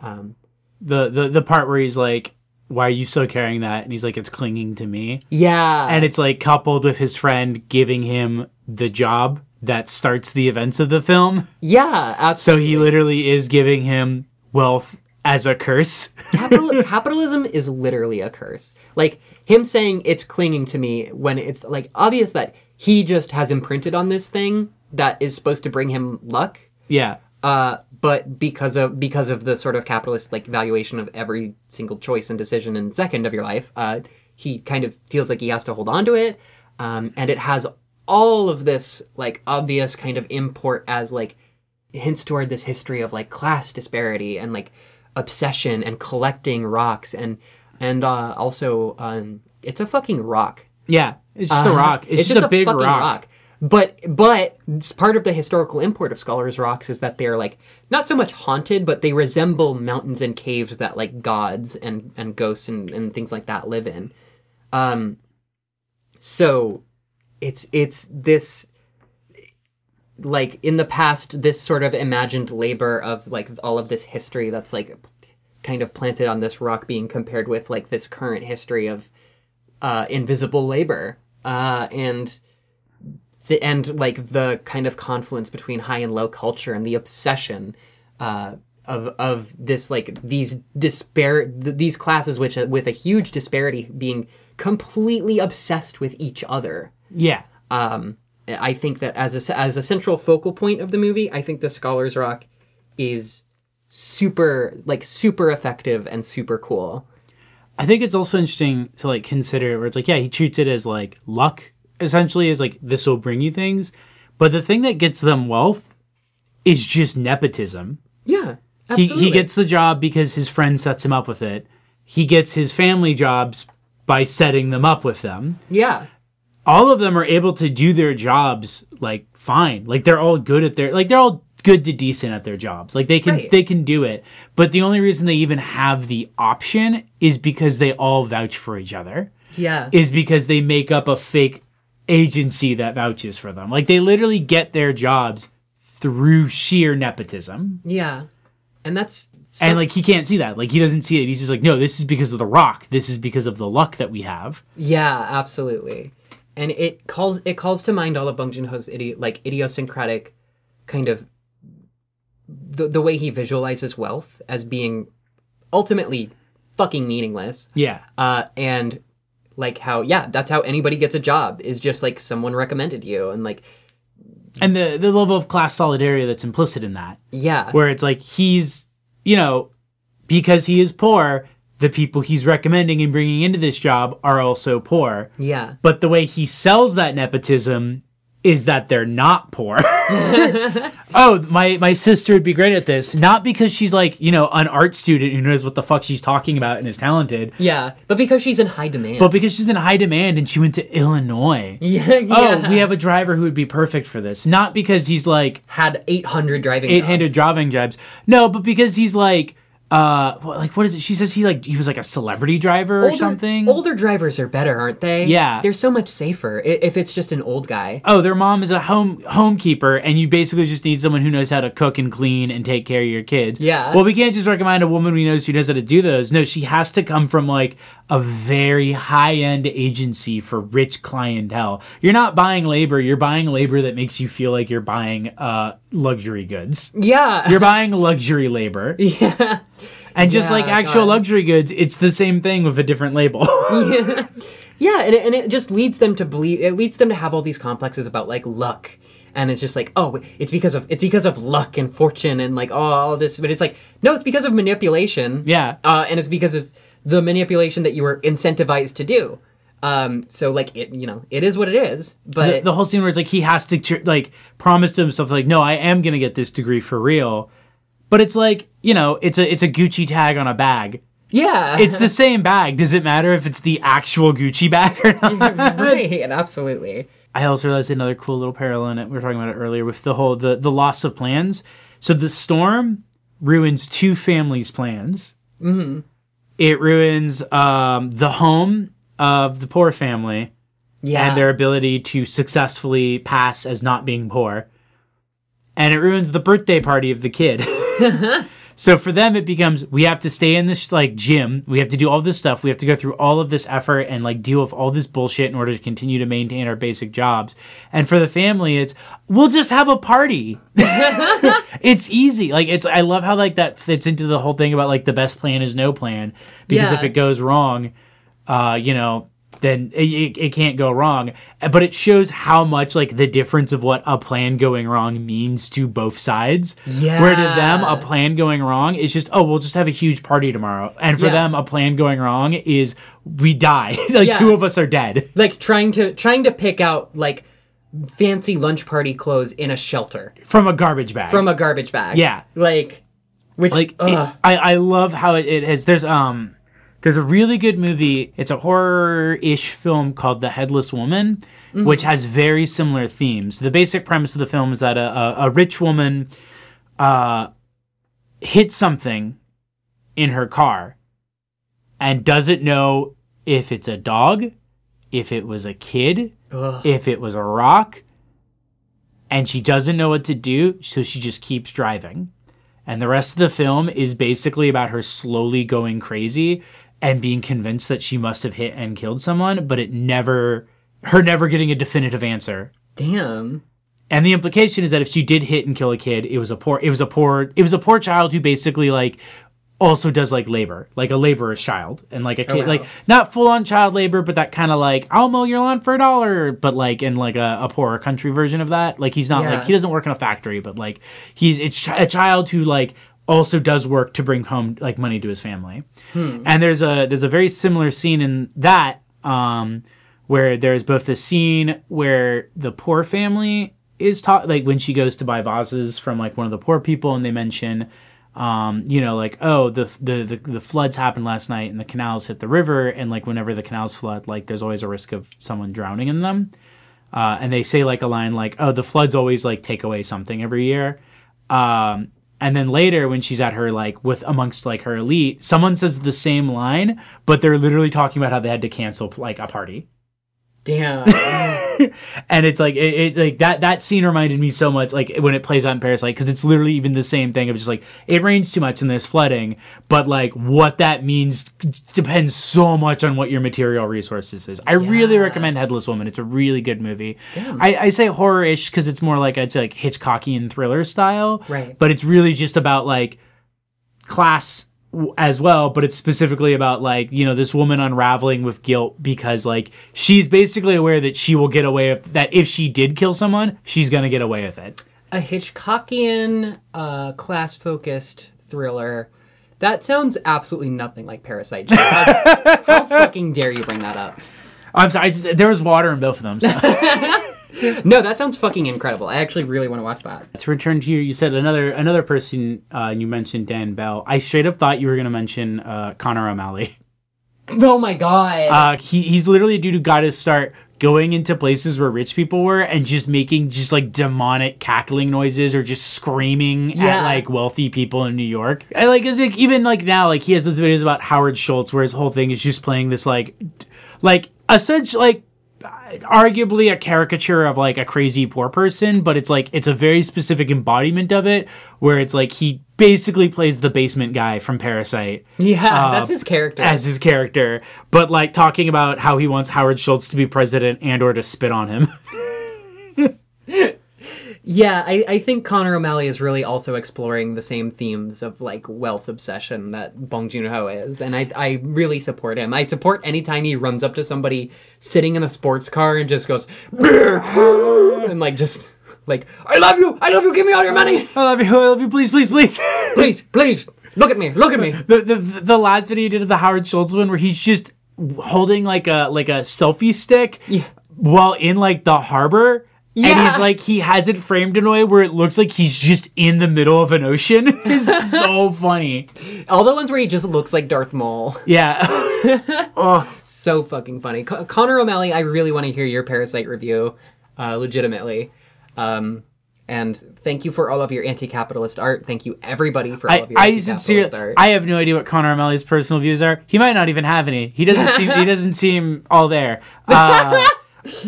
Um, the, the the part where he's like, why are you still carrying that? And he's like, it's clinging to me. Yeah. And it's, like, coupled with his friend giving him the job that starts the events of the film. Yeah, absolutely. So he literally is giving him wealth as a curse. Capital- capitalism is literally a curse. Like... him saying it's clinging to me when it's, like, obvious that he just has imprinted on this thing that is supposed to bring him luck. Yeah. Uh, but because of because of the sort of capitalist, like, valuation of every single choice and decision and second of your life, uh, he kind of feels like he has to hold on to it. Um, and it has all of this, like, obvious kind of import as, like, hints toward this history of, like, class disparity and, like, obsession and collecting rocks and... And uh, also, um, it's a fucking rock. Yeah, it's just uh, a rock. It's, it's just, just a big fucking rock. rock. But but part of the historical import of Scholar's Rocks is that they're, like, not so much haunted, but they resemble mountains and caves that, like, gods and, and ghosts and, and things like that live in. Um, so it's it's this, like, in the past, this sort of imagined labor of, like, all of this history that's, like... kind of planted on this rock being compared with, like, this current history of uh, invisible labor uh, and the and like the kind of confluence between high and low culture and the obsession uh, of of this like these disparate th these classes, which uh, with a huge disparity, being completely obsessed with each other. Yeah. Um, I think that as a as a central focal point of the movie, I think the Scholar's Rock is super like super effective and super cool. I think it's also interesting to like consider where it's like, yeah, he treats it as like luck, essentially, as like this will bring you things, but the thing that gets them wealth is just nepotism. Yeah, absolutely. He he gets the job because his friend sets him up with it. He gets his family jobs by setting them up with them. Yeah. All of them are able to do their jobs like fine. Like they're all good at their like they're all good to decent at their jobs. Like they can right. they can do it. But the only reason they even have the option is because they all vouch for each other. Yeah. Is because they make up a fake agency that vouches for them. Like they literally get their jobs through sheer nepotism. Yeah. And that's so and like he can't see that. Like he doesn't see it. He's just like, no, this is because of the rock. This is because of the luck that we have. Yeah, absolutely. And it calls it calls to mind all of Bong Joon-ho's idi like idiosyncratic kind of the the way he visualizes wealth as being ultimately fucking meaningless. Yeah. Uh, and like how yeah, that's how anybody gets a job, is just like someone recommended you, and like and the the level of class solidarity that's implicit in that. Yeah. Where it's like he's, you know, because he is poor, the people he's recommending and bringing into this job are also poor. Yeah. But the way he sells that nepotism is that they're not poor. Oh, my, my sister would be great at this. Not because she's like, you know, an art student who knows what the fuck she's talking about and is talented. Yeah. But because she's in high demand. But because she's in high demand and she went to Illinois. Yeah. Yeah. Oh, we have a driver who would be perfect for this. Not because he's like... Had eight hundred driving jobs. eight hundred driving jobs. No, but because he's like... Uh, like what is it? She says he like he was like a celebrity driver or older, something. Older drivers are better, aren't they? Yeah, they're so much safer if it's just an old guy. Oh, their mom is a home homekeeper, and you basically just need someone who knows how to cook and clean and take care of your kids. Yeah. Well, we can't just recommend a woman we know who knows how to do those. No, she has to come from like a very high end agency for rich clientele. You're not buying labor; you're buying labor that makes you feel like you're buying uh luxury goods. Yeah, you're buying luxury labor. Yeah. And just yeah, like actual God. luxury goods, it's the same thing with a different label. Yeah, yeah, and it, and it just leads them to believe. It leads them to have all these complexes about like luck, and it's just like, oh, it's because of it's because of luck and fortune and like oh, all this. But it's like, no, it's because of manipulation. Yeah, uh, and it's because of the manipulation that you were incentivized to do. Um, so like it, you know, it is what it is. But the, the whole scene where it's like he has to like promise to himself like, no, I am gonna get this degree for real. But it's like, you know, it's a it's a Gucci tag on a bag. Yeah. It's the same bag. Does it matter if it's the actual Gucci bag or not? Right, absolutely. I also realized another cool little parallel in it. We were talking about it earlier with the whole, the, the loss of plans. So the storm ruins two families' plans. Mm-hmm. It ruins um, the home of the poor family. Yeah. And their ability to successfully pass as not being poor. And it ruins the birthday party of the kid. So for them, it becomes, we have to stay in this like gym. We have to do all this stuff. We have to go through all of this effort and like deal with all this bullshit in order to continue to maintain our basic jobs. And for the family, it's, we'll just have a party. It's easy. Like it's, I love how like that fits into the whole thing about like the best plan is no plan, because yeah. if it goes wrong, uh, you know, then it, it can't go wrong. But it shows how much like the difference of what a plan going wrong means to both sides. Yeah. Where to them, a plan going wrong is just, oh, we'll just have a huge party tomorrow. And for yeah. them, a plan going wrong is we die. Like yeah. two of us are dead. Like trying to trying to pick out like fancy lunch party clothes in a shelter. From a garbage bag. From a garbage bag. Yeah. Like which like it, I, I love how it, it has there's um There's a really good movie. It's a horror-ish film called The Headless Woman, mm-hmm. which has very similar themes. The basic premise of the film is that a, a, a rich woman uh, hits something in her car and doesn't know if it's a dog, if it was a kid, Ugh. if it was a rock, and she doesn't know what to do, so she just keeps driving. And the rest of the film is basically about her slowly going crazy and being convinced that she must have hit and killed someone, but it never, her never getting a definitive answer. Damn. And the implication is that if she did hit and kill a kid, it was a poor, it was a poor, it was a poor child who basically like also does like labor, like a laborer's child, and like a kid, oh, wow. like not full on child labor, but that kind of like I'll mow your lawn for a dollar, but like in like a, a poorer country version of that. Like he's not yeah. like he doesn't work in a factory, but like he's it's a child who like also does work to bring home like money to his family. Hmm. And there's a there's a very similar scene in that um, where there's both the scene where the poor family. Is taught like when she goes to buy vases from like one of the poor people, and they mention, um, you know, like oh the, the the the floods happened last night and the canals hit the river, and like whenever the canals flood, like there's always a risk of someone drowning in them, uh, and they say like a line like oh the floods always like take away something every year, um, and then later when she's at her like with amongst like her elite, someone says the same line, but they're literally talking about how they had to cancel like a party. Damn. And it's like it, it like that that scene reminded me so much like when it plays out in Parasite, because it's literally even the same thing of just like it rains too much and there's flooding, but like what that means depends so much on what your material resources is. I yeah. really recommend Headless Woman. It's a really good movie. I, I say horror-ish because it's more like I'd say like Hitchcockian thriller style, right? But it's really just about like class as well, but it's specifically about like, you know, this woman unraveling with guilt because like she's basically aware that she will get away with that. If she did kill someone, she's gonna get away with it. A Hitchcockian uh class focused thriller that sounds absolutely nothing like Parasite. How, how fucking dare you bring that up? I'm sorry, I just, there was water in both of them, so. No, that sounds fucking incredible. I actually really want to watch that. To return to you, you said another another person, uh, you mentioned Dan Bell. I straight up thought you were going to mention uh, Conner O'Malley. Oh my God. Uh, he He's literally a dude who got his start going into places where rich people were and just making just like demonic cackling noises or just screaming yeah. at like wealthy people in New York. I like, is like even like now, like he has those videos about Howard Schultz where his whole thing is just playing this like, like, essentially, like, arguably a caricature of like a crazy poor person, but it's like it's a very specific embodiment of it where it's like he basically plays the basement guy from Parasite. Yeah, uh, that's his character. As his character, but like talking about how he wants Howard Schultz to be president and or to spit on him. Yeah, I, I think Conner O'Malley is really also exploring the same themes of like wealth obsession that Bong Joon-ho is, and I I really support him. I support anytime he runs up to somebody sitting in a sports car and just goes and like just like I love you, I love you, give me all your money, I love you, I love you, please, please, please, please, please, look at me, look at me. The the the last video you did of the Howard Schultz one where he's just holding like a like a selfie stick yeah. while in like the harbor. Yeah. And he's like, he has it framed in a way where it looks like he's just in the middle of an ocean. It's so funny. All the ones where he just looks like Darth Maul. Yeah. Oh, so fucking funny. Con- Conner O'Malley, I really want to hear your Parasite review, uh, legitimately. Um, and thank you for all of your anti-capitalist art. Thank you, everybody, for all of your I, anti-capitalist I sincerely, art. I have no idea what Conner O'Malley's personal views are. He might not even have any. He doesn't seem, he doesn't seem all there. Uh...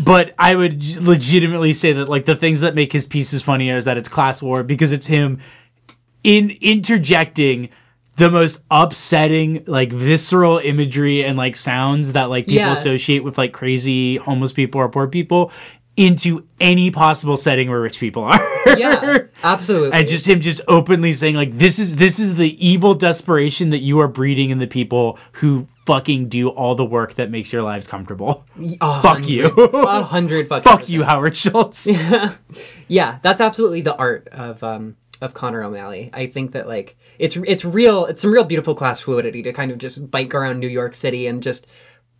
But I would legitimately say that, like, the things that make his pieces funny is that it's class war, because it's him in interjecting the most upsetting, like, visceral imagery and, like, sounds that, like, people yeah. associate with, like, crazy homeless people or poor people into any possible setting where rich people are. Yeah, absolutely. And just him just openly saying, like, this is this is the evil desperation that you are breeding in the people who fucking do all the work that makes your lives comfortable. A Fuck you. A hundred fucking Fuck percent. You, Howard Schultz. Yeah. Yeah, that's absolutely the art of um of Conner O'Malley. I think that, like, it's it's real, it's some real beautiful class fluidity to kind of just bike around New York City and just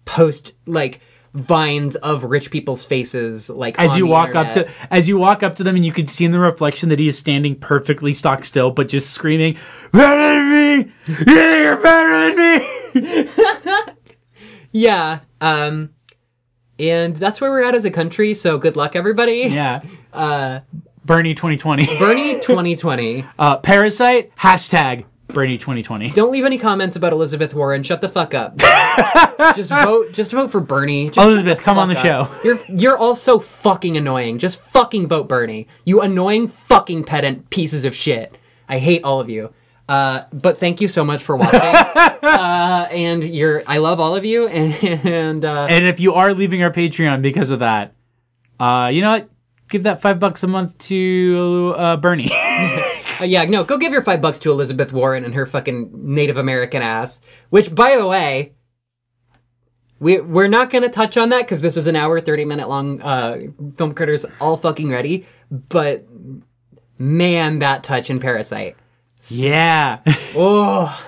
post, like, vines of rich people's faces, like, as on you the walk internet. up to as you walk up to them, and you can see in the reflection that he is standing perfectly stock still, but just screaming, "Better than me! You're better than me!" Yeah, um, and that's where we're at as a country. So good luck, everybody. Yeah, uh, Bernie twenty twenty. Bernie twenty twenty. uh, Parasite hashtag. Bernie twenty twenty. Don't leave any comments about Elizabeth Warren. Shut the fuck up. Just vote. Just vote for Bernie. Just Elizabeth, come on the show. You're you're all so fucking annoying. Just fucking vote Bernie. You annoying fucking pedant pieces of shit. I hate all of you. Uh, but thank you so much for watching. uh, and you're. I love all of you. And and, uh, and if you are leaving our Patreon because of that, uh, you know what? give that five bucks a month to uh, Bernie. uh, yeah, no, go give your five bucks to Elizabeth Warren and her fucking Native American ass. Which, by the way, we, we're not going to touch on that because this is an hour, thirty minute long uh, Film Critters all fucking ready. But, man, that touch in Parasite. Yeah. Oh.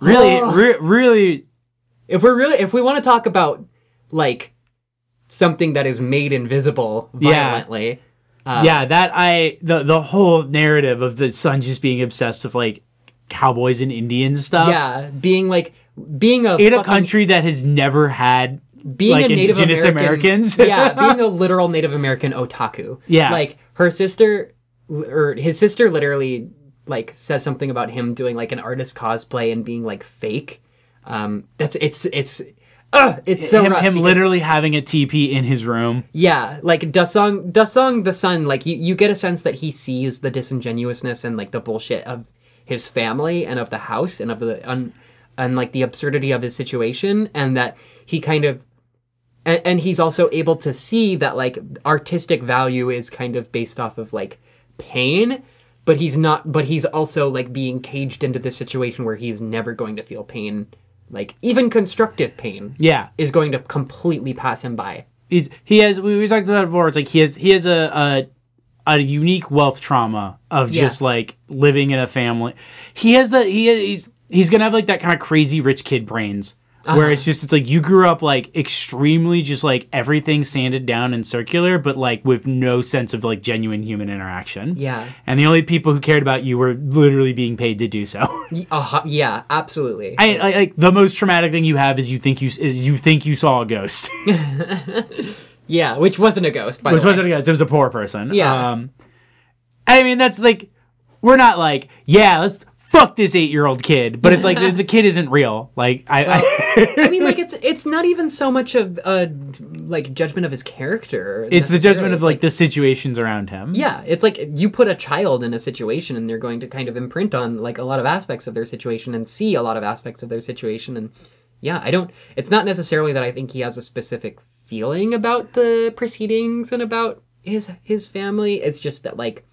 Really, oh. Re- really. If we're really, if we want to talk about, like, something that is made invisible violently. Yeah, uh, yeah that I, the, the whole narrative of the son just being obsessed with, like, cowboys and Indian stuff. Yeah, being, like, being a... In fucking, a country that has never had, being like, a Native indigenous American, Americans. Yeah, being a literal Native American otaku. Yeah. Like, her sister, or his sister literally, like, says something about him doing, like, an artist cosplay and being, like, fake. Um, that's, it's, it's, uh, it's so him, rough. Him because, literally having a teepee in his room. Yeah. Like Da-song, Da-song, the son, like you, you get a sense that he sees the disingenuousness and like the bullshit of his family and of the house and of the, un, and like the absurdity of his situation. And that he kind of, and, and he's also able to see that like artistic value is kind of based off of like pain. But he's not, but he's also like being caged into this situation where he's never going to feel pain. Like, even constructive pain yeah. is going to completely pass him by. He's, he has, we, we talked about it before, it's like he has, he has a, a, a unique wealth trauma of yeah. just, like, living in a family. He has that, he, he's, he's going to have, like, that kind of crazy rich kid brains, uh-huh. where it's just, it's like, you grew up, like, extremely just, like, everything sanded down and circular, but, like, with no sense of, like, genuine human interaction. Yeah. And the only people who cared about you were literally being paid to do so. Uh-huh. Yeah, absolutely. I, I, like, the most traumatic thing you have is you think you, is you think you saw a ghost. Yeah, which wasn't a ghost, by which the way. Which wasn't a ghost. It was a poor person. Yeah. Um, I mean, that's, like, we're not, like, yeah, let's... fuck this eight-year-old kid, but it's like the, the kid isn't real. Like I, well, I, I mean, like it's it's not even so much of a like judgment of his character. It's the judgment of like, like the situations around him. Yeah, it's like you put a child in a situation, and they're going to kind of imprint on like a lot of aspects of their situation and see a lot of aspects of their situation. And yeah, I don't. It's not necessarily that I think he has a specific feeling about the proceedings and about his his family. It's just that like.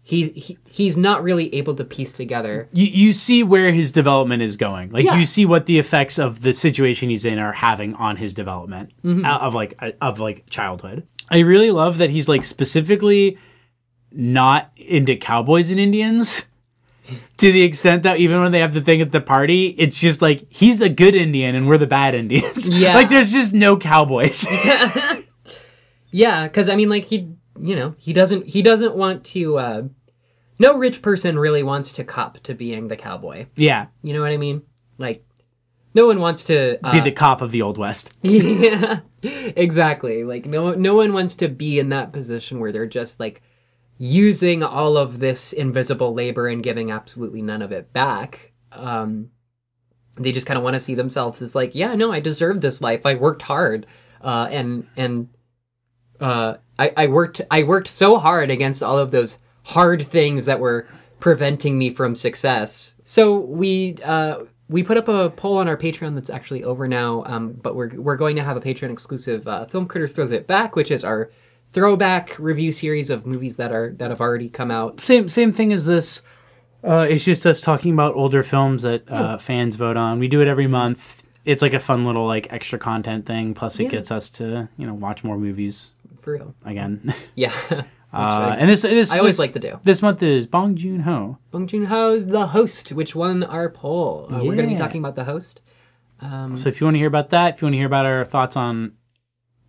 He, he he's not really able to piece together. You you see where his development is going. Like yeah. you see what the effects of the situation he's in are having on his development mm-hmm. of like of like childhood. I really love that he's like specifically not into cowboys and Indians to the extent that even when they have the thing at the party, it's just like he's the good Indian and we're the bad Indians. Yeah. Like there's just no cowboys. Yeah, cuz I mean like he you know, he doesn't he doesn't want to uh, no rich person really wants to cop to being the cowboy. Yeah. You know what I mean? Like, no one wants to... Uh, be the cop of the Old West. Yeah, exactly. Like, no, no one wants to be in that position where they're just, like, using all of this invisible labor and giving absolutely none of it back. Um, they just kind of want to see themselves as, like, yeah, no, I deserved this life. I worked hard. Uh, and... and uh, I, I worked I worked so hard against all of those hard things that were preventing me from success. So we uh, we put up a poll on our Patreon that's actually over now, um, but we're we're going to have a Patreon exclusive uh, Film Critters Throws It Back, which is our throwback review series of movies that are that have already come out. Same same thing as this. Uh, it's just us talking about older films that uh, oh. fans vote on. We do it every month. It's like a fun little like extra content thing. Plus, it yeah. gets us to you know watch more movies. For real. Again. Yeah. uh, and this, this I always this, like to do. This month is Bong Joon-ho. Bong Joon-ho's The Host, which won our poll. Uh, yeah. We're going to be talking about The Host. Um, so if you want to hear about that, if you want to hear about our thoughts on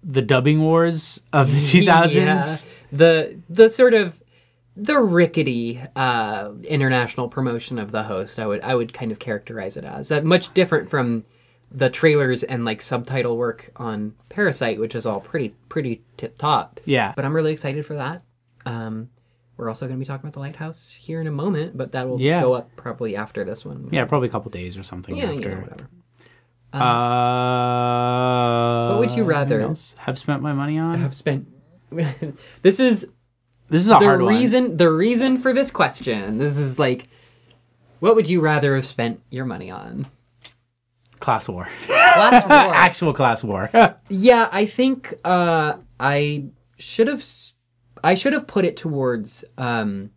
the dubbing wars of the two thousands. Yeah. The, the sort of, the rickety uh, international promotion of The Host, I would, I would kind of characterize it as. Uh, much different from... the trailers and like subtitle work on Parasite, which is all pretty pretty tip top. Yeah. But I'm really excited for that. Um, we're also going to be talking about The Lighthouse here in a moment, but that will yeah. go up probably after this one. Yeah, probably a couple days or something. Yeah, after. You know, whatever. Um, uh, what would you rather else have spent my money on? Have spent. this is this is a the hard reason. One. The reason for this question. This is like, what would you rather have spent your money on? Class war. Class war. Actual class war. Yeah, I think uh, I should have I should have put it towards, um,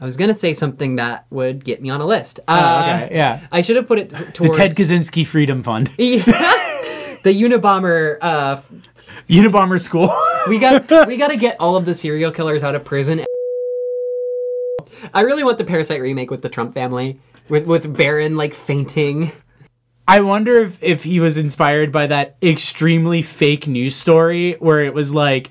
I was going to say something that would get me on a list. Uh, oh, okay, yeah. I should have put it t- towards... The Ted Kaczynski Freedom Fund. Yeah. The Unabomber... Uh, Unabomber School. we got we got to get all of the serial killers out of prison. I really want the Parasite remake with the Trump family, with, with Barron, like, fainting. I wonder if, if he was inspired by that extremely fake news story where it was like,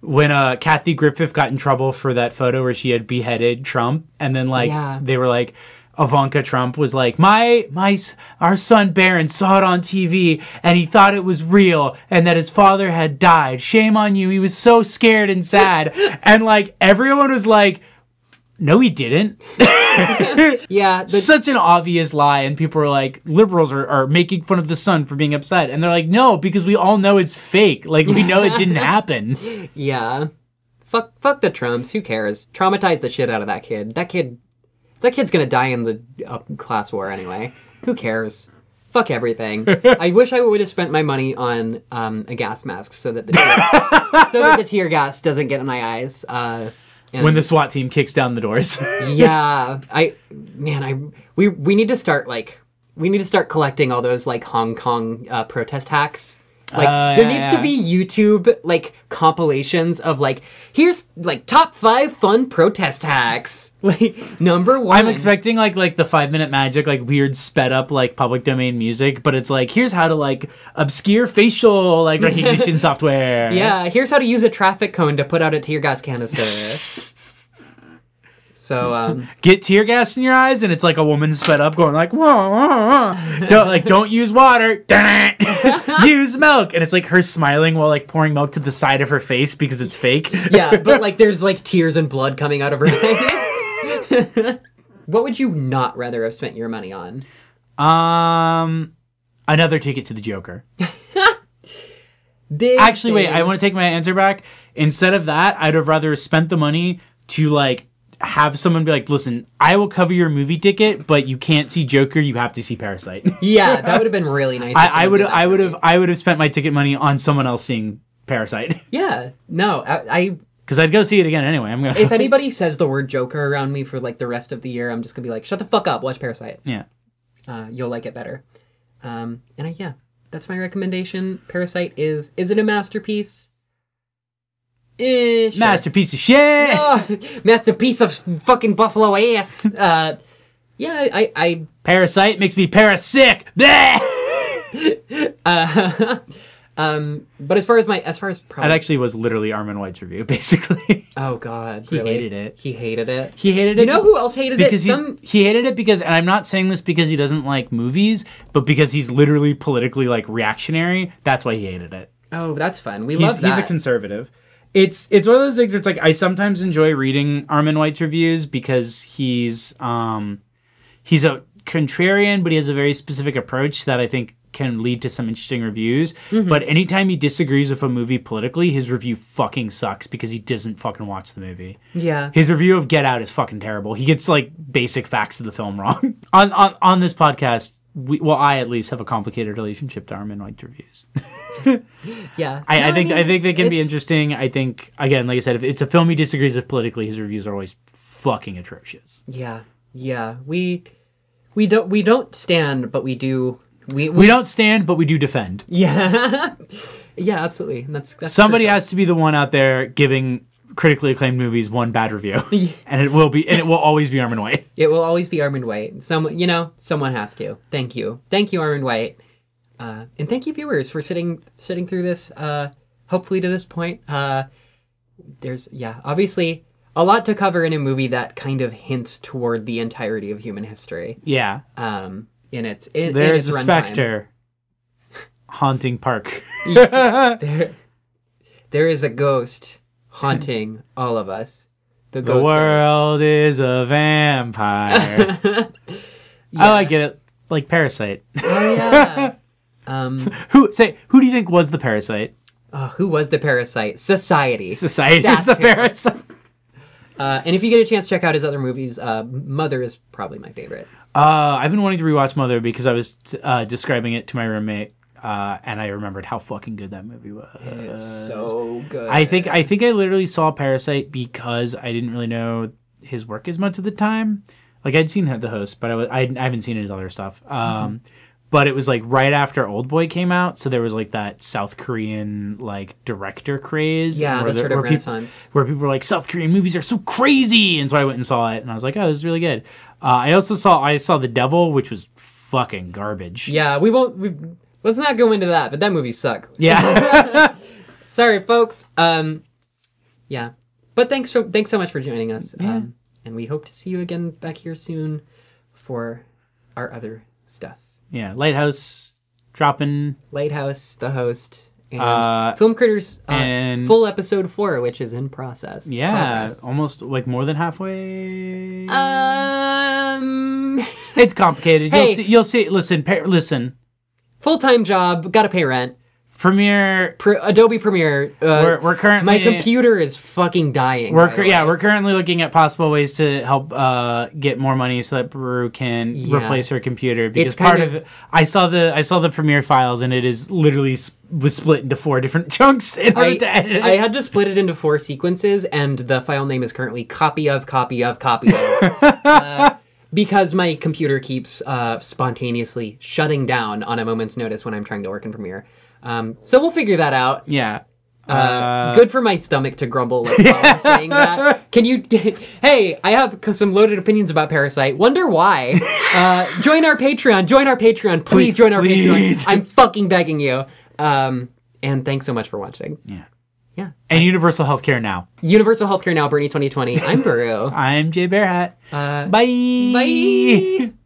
when uh, Kathy Griffith got in trouble for that photo where she had beheaded Trump, and then like yeah. they were like, Ivanka Trump was like, my my our son Barron saw it on T V and he thought it was real and that his father had died. Shame on you. He was so scared and sad, and like everyone was like, no, he didn't. yeah, the- such an obvious lie, and people are like, liberals are, are making fun of the son for being upset, and they're like, no, because we all know it's fake. Like, we know it didn't happen. Yeah, fuck, fuck the Trumps. Who cares? Traumatize the shit out of that kid. That kid, that kid's gonna die in the uh, class war anyway. Who cares? Fuck everything. I wish I would have spent my money on um, a gas mask so that the tear, so that the tear gas doesn't get in my eyes. Uh, And when the SWAT team kicks down the doors. yeah. I, man, I, we, we need to start like, we need to start collecting all those like Hong Kong uh, protest hacks. Like uh, there yeah, needs yeah. to be YouTube like compilations of like, here's like top five fun protest hacks. Like number one. I'm expecting like, like the five minute magic, like weird sped up, like public domain music, but it's like, here's how to like obscure facial like recognition software. Yeah. Here's how to use a traffic cone to put out a tear gas canister. So um, get tear gas in your eyes, and it's like a woman sped up going like, whoa, whoa, whoa. Don't, like don't use water, use milk, and it's like her smiling while like pouring milk to the side of her face because it's fake. Yeah, but like there's like tears and blood coming out of her face. What would you not rather have spent your money on? Um, another ticket to the Joker. Big Actually, thing. Wait, I want to take my answer back. Instead of that, I'd have rather spent the money to like. Have someone be like, listen, I will cover your movie ticket, but you can't see Joker. You have to see Parasite. Yeah, that would have been really nice. I, I would, I right. would have, I would have spent my ticket money on someone else seeing Parasite. Yeah, no, I because I'd go see it again anyway. I'm gonna. If anybody says the word Joker around me for like the rest of the year, I'm just gonna be like, shut the fuck up, watch Parasite. Yeah, uh, you'll like it better. Um, and I, yeah, that's my recommendation. Parasite is is it a masterpiece? Eh, sure. Masterpiece of shit. Oh, masterpiece of fucking buffalo ass. Uh, yeah, I, I. Parasite makes me parasick. uh, um, but as far as my, as far as probably, that actually was literally Armond White's review, basically. Oh God, really? He hated it. He hated it. He hated it. You know who else hated because it? Because Some... he hated it because, and I'm not saying this because he doesn't like movies, but because he's literally politically like reactionary. That's why he hated it. Oh, that's fun. We he's, love that. He's a conservative. It's it's one of those things where it's like I sometimes enjoy reading Armond White's reviews because he's um, he's a contrarian, but he has a very specific approach that I think can lead to some interesting reviews. Mm-hmm. But anytime he disagrees with a movie politically, his review fucking sucks because he doesn't fucking watch the movie. Yeah. His review of Get Out is fucking terrible. He gets like basic facts of the film wrong. on, on on this podcast, we, well, I at least have a complicated relationship to Armond White reviews. yeah, I, no, I think I, mean, I think they can be interesting. I think again, like I said, if it's a film he disagrees with politically, his reviews are always fucking atrocious. Yeah, yeah, we we don't we don't stand, but we do we we, we don't stand, but we do defend. Yeah, yeah, absolutely. And that's, that's somebody crucial. Has to be the one out there giving critically acclaimed movies one bad review, and it will be, and it will always be Armond White. It will always be Armond White. Some, you know, someone has to. Thank you, thank you, Armond White, uh, and thank you, viewers, for sitting sitting through this. Uh, hopefully, to this point, uh, there's yeah, obviously a lot to cover in a movie that kind of hints toward the entirety of human history. Yeah, um, in its in, there in is its a specter haunting Park. there, there is a ghost. Haunting all of us. The, ghost the world of... is a vampire. yeah. Oh, I get it. Like Parasite. oh yeah. Um, who say? Who do you think was the parasite? Uh, who was the parasite? Society. Society That's is the who. parasite. Uh, and if you get a chance, check out his other movies. Uh, Mother is probably my favorite. Uh, I've been wanting to rewatch Mother because I was uh, describing it to my roommate Uh, and I remembered how fucking good that movie was. It's so good. I think I think I literally saw Parasite because I didn't really know his work as much at the time. Like, I'd seen The Host, but I, was, I, I haven't seen his other stuff. Um, mm-hmm. But it was, like, right after Oldboy came out, so there was, like, that South Korean, like, director craze. Yeah, that's sort of renaissance. Where people were like, South Korean movies are so crazy! And so I went and saw it, and I was like, oh, this is really good. Uh, I also saw, I saw The Devil, which was fucking garbage. Yeah, we won't, we, let's not go into that, but that movie sucked. Yeah. Sorry, folks. Um, yeah. But thanks, for, thanks so much for joining us. Yeah. Um, and we hope to see you again back here soon for our other stuff. Yeah, Lighthouse dropping. Lighthouse, The Host, and uh, Film Critters, uh, and full episode four, which is in process. Yeah, progress. Almost like more than halfway. Um, it's complicated. Hey, you'll see. You'll see. Listen, pa- listen. Full time job. Got to pay rent. Premiere, Pre- Adobe Premiere. Uh, we're, we're currently. My computer is fucking dying. We're cu- yeah, we're currently looking at possible ways to help uh, get more money so that Baru can yeah. replace her computer, because part of, of I saw the I saw the Premiere files, and it is literally sp- was split into four different chunks. In I, to edit it. I had to split it into four sequences, and the file name is currently copy of copy of copy of. uh, Because my computer keeps uh, spontaneously shutting down on a moment's notice when I'm trying to work in Premiere. Um, so we'll figure that out. Yeah. Uh, uh, good for my stomach to grumble like, while I'm saying that. Can you... Hey, I have some loaded opinions about Parasite. Wonder why. Uh, join our Patreon. Join our Patreon. Please, please join our please. Patreon. I'm fucking begging you. Um, and thanks so much for watching. Yeah. Yeah. And Universal Healthcare Now. Universal Healthcare Now, Bernie twenty twenty. I'm Baru. I'm Jae Bearhat. Uh, Bye. Bye.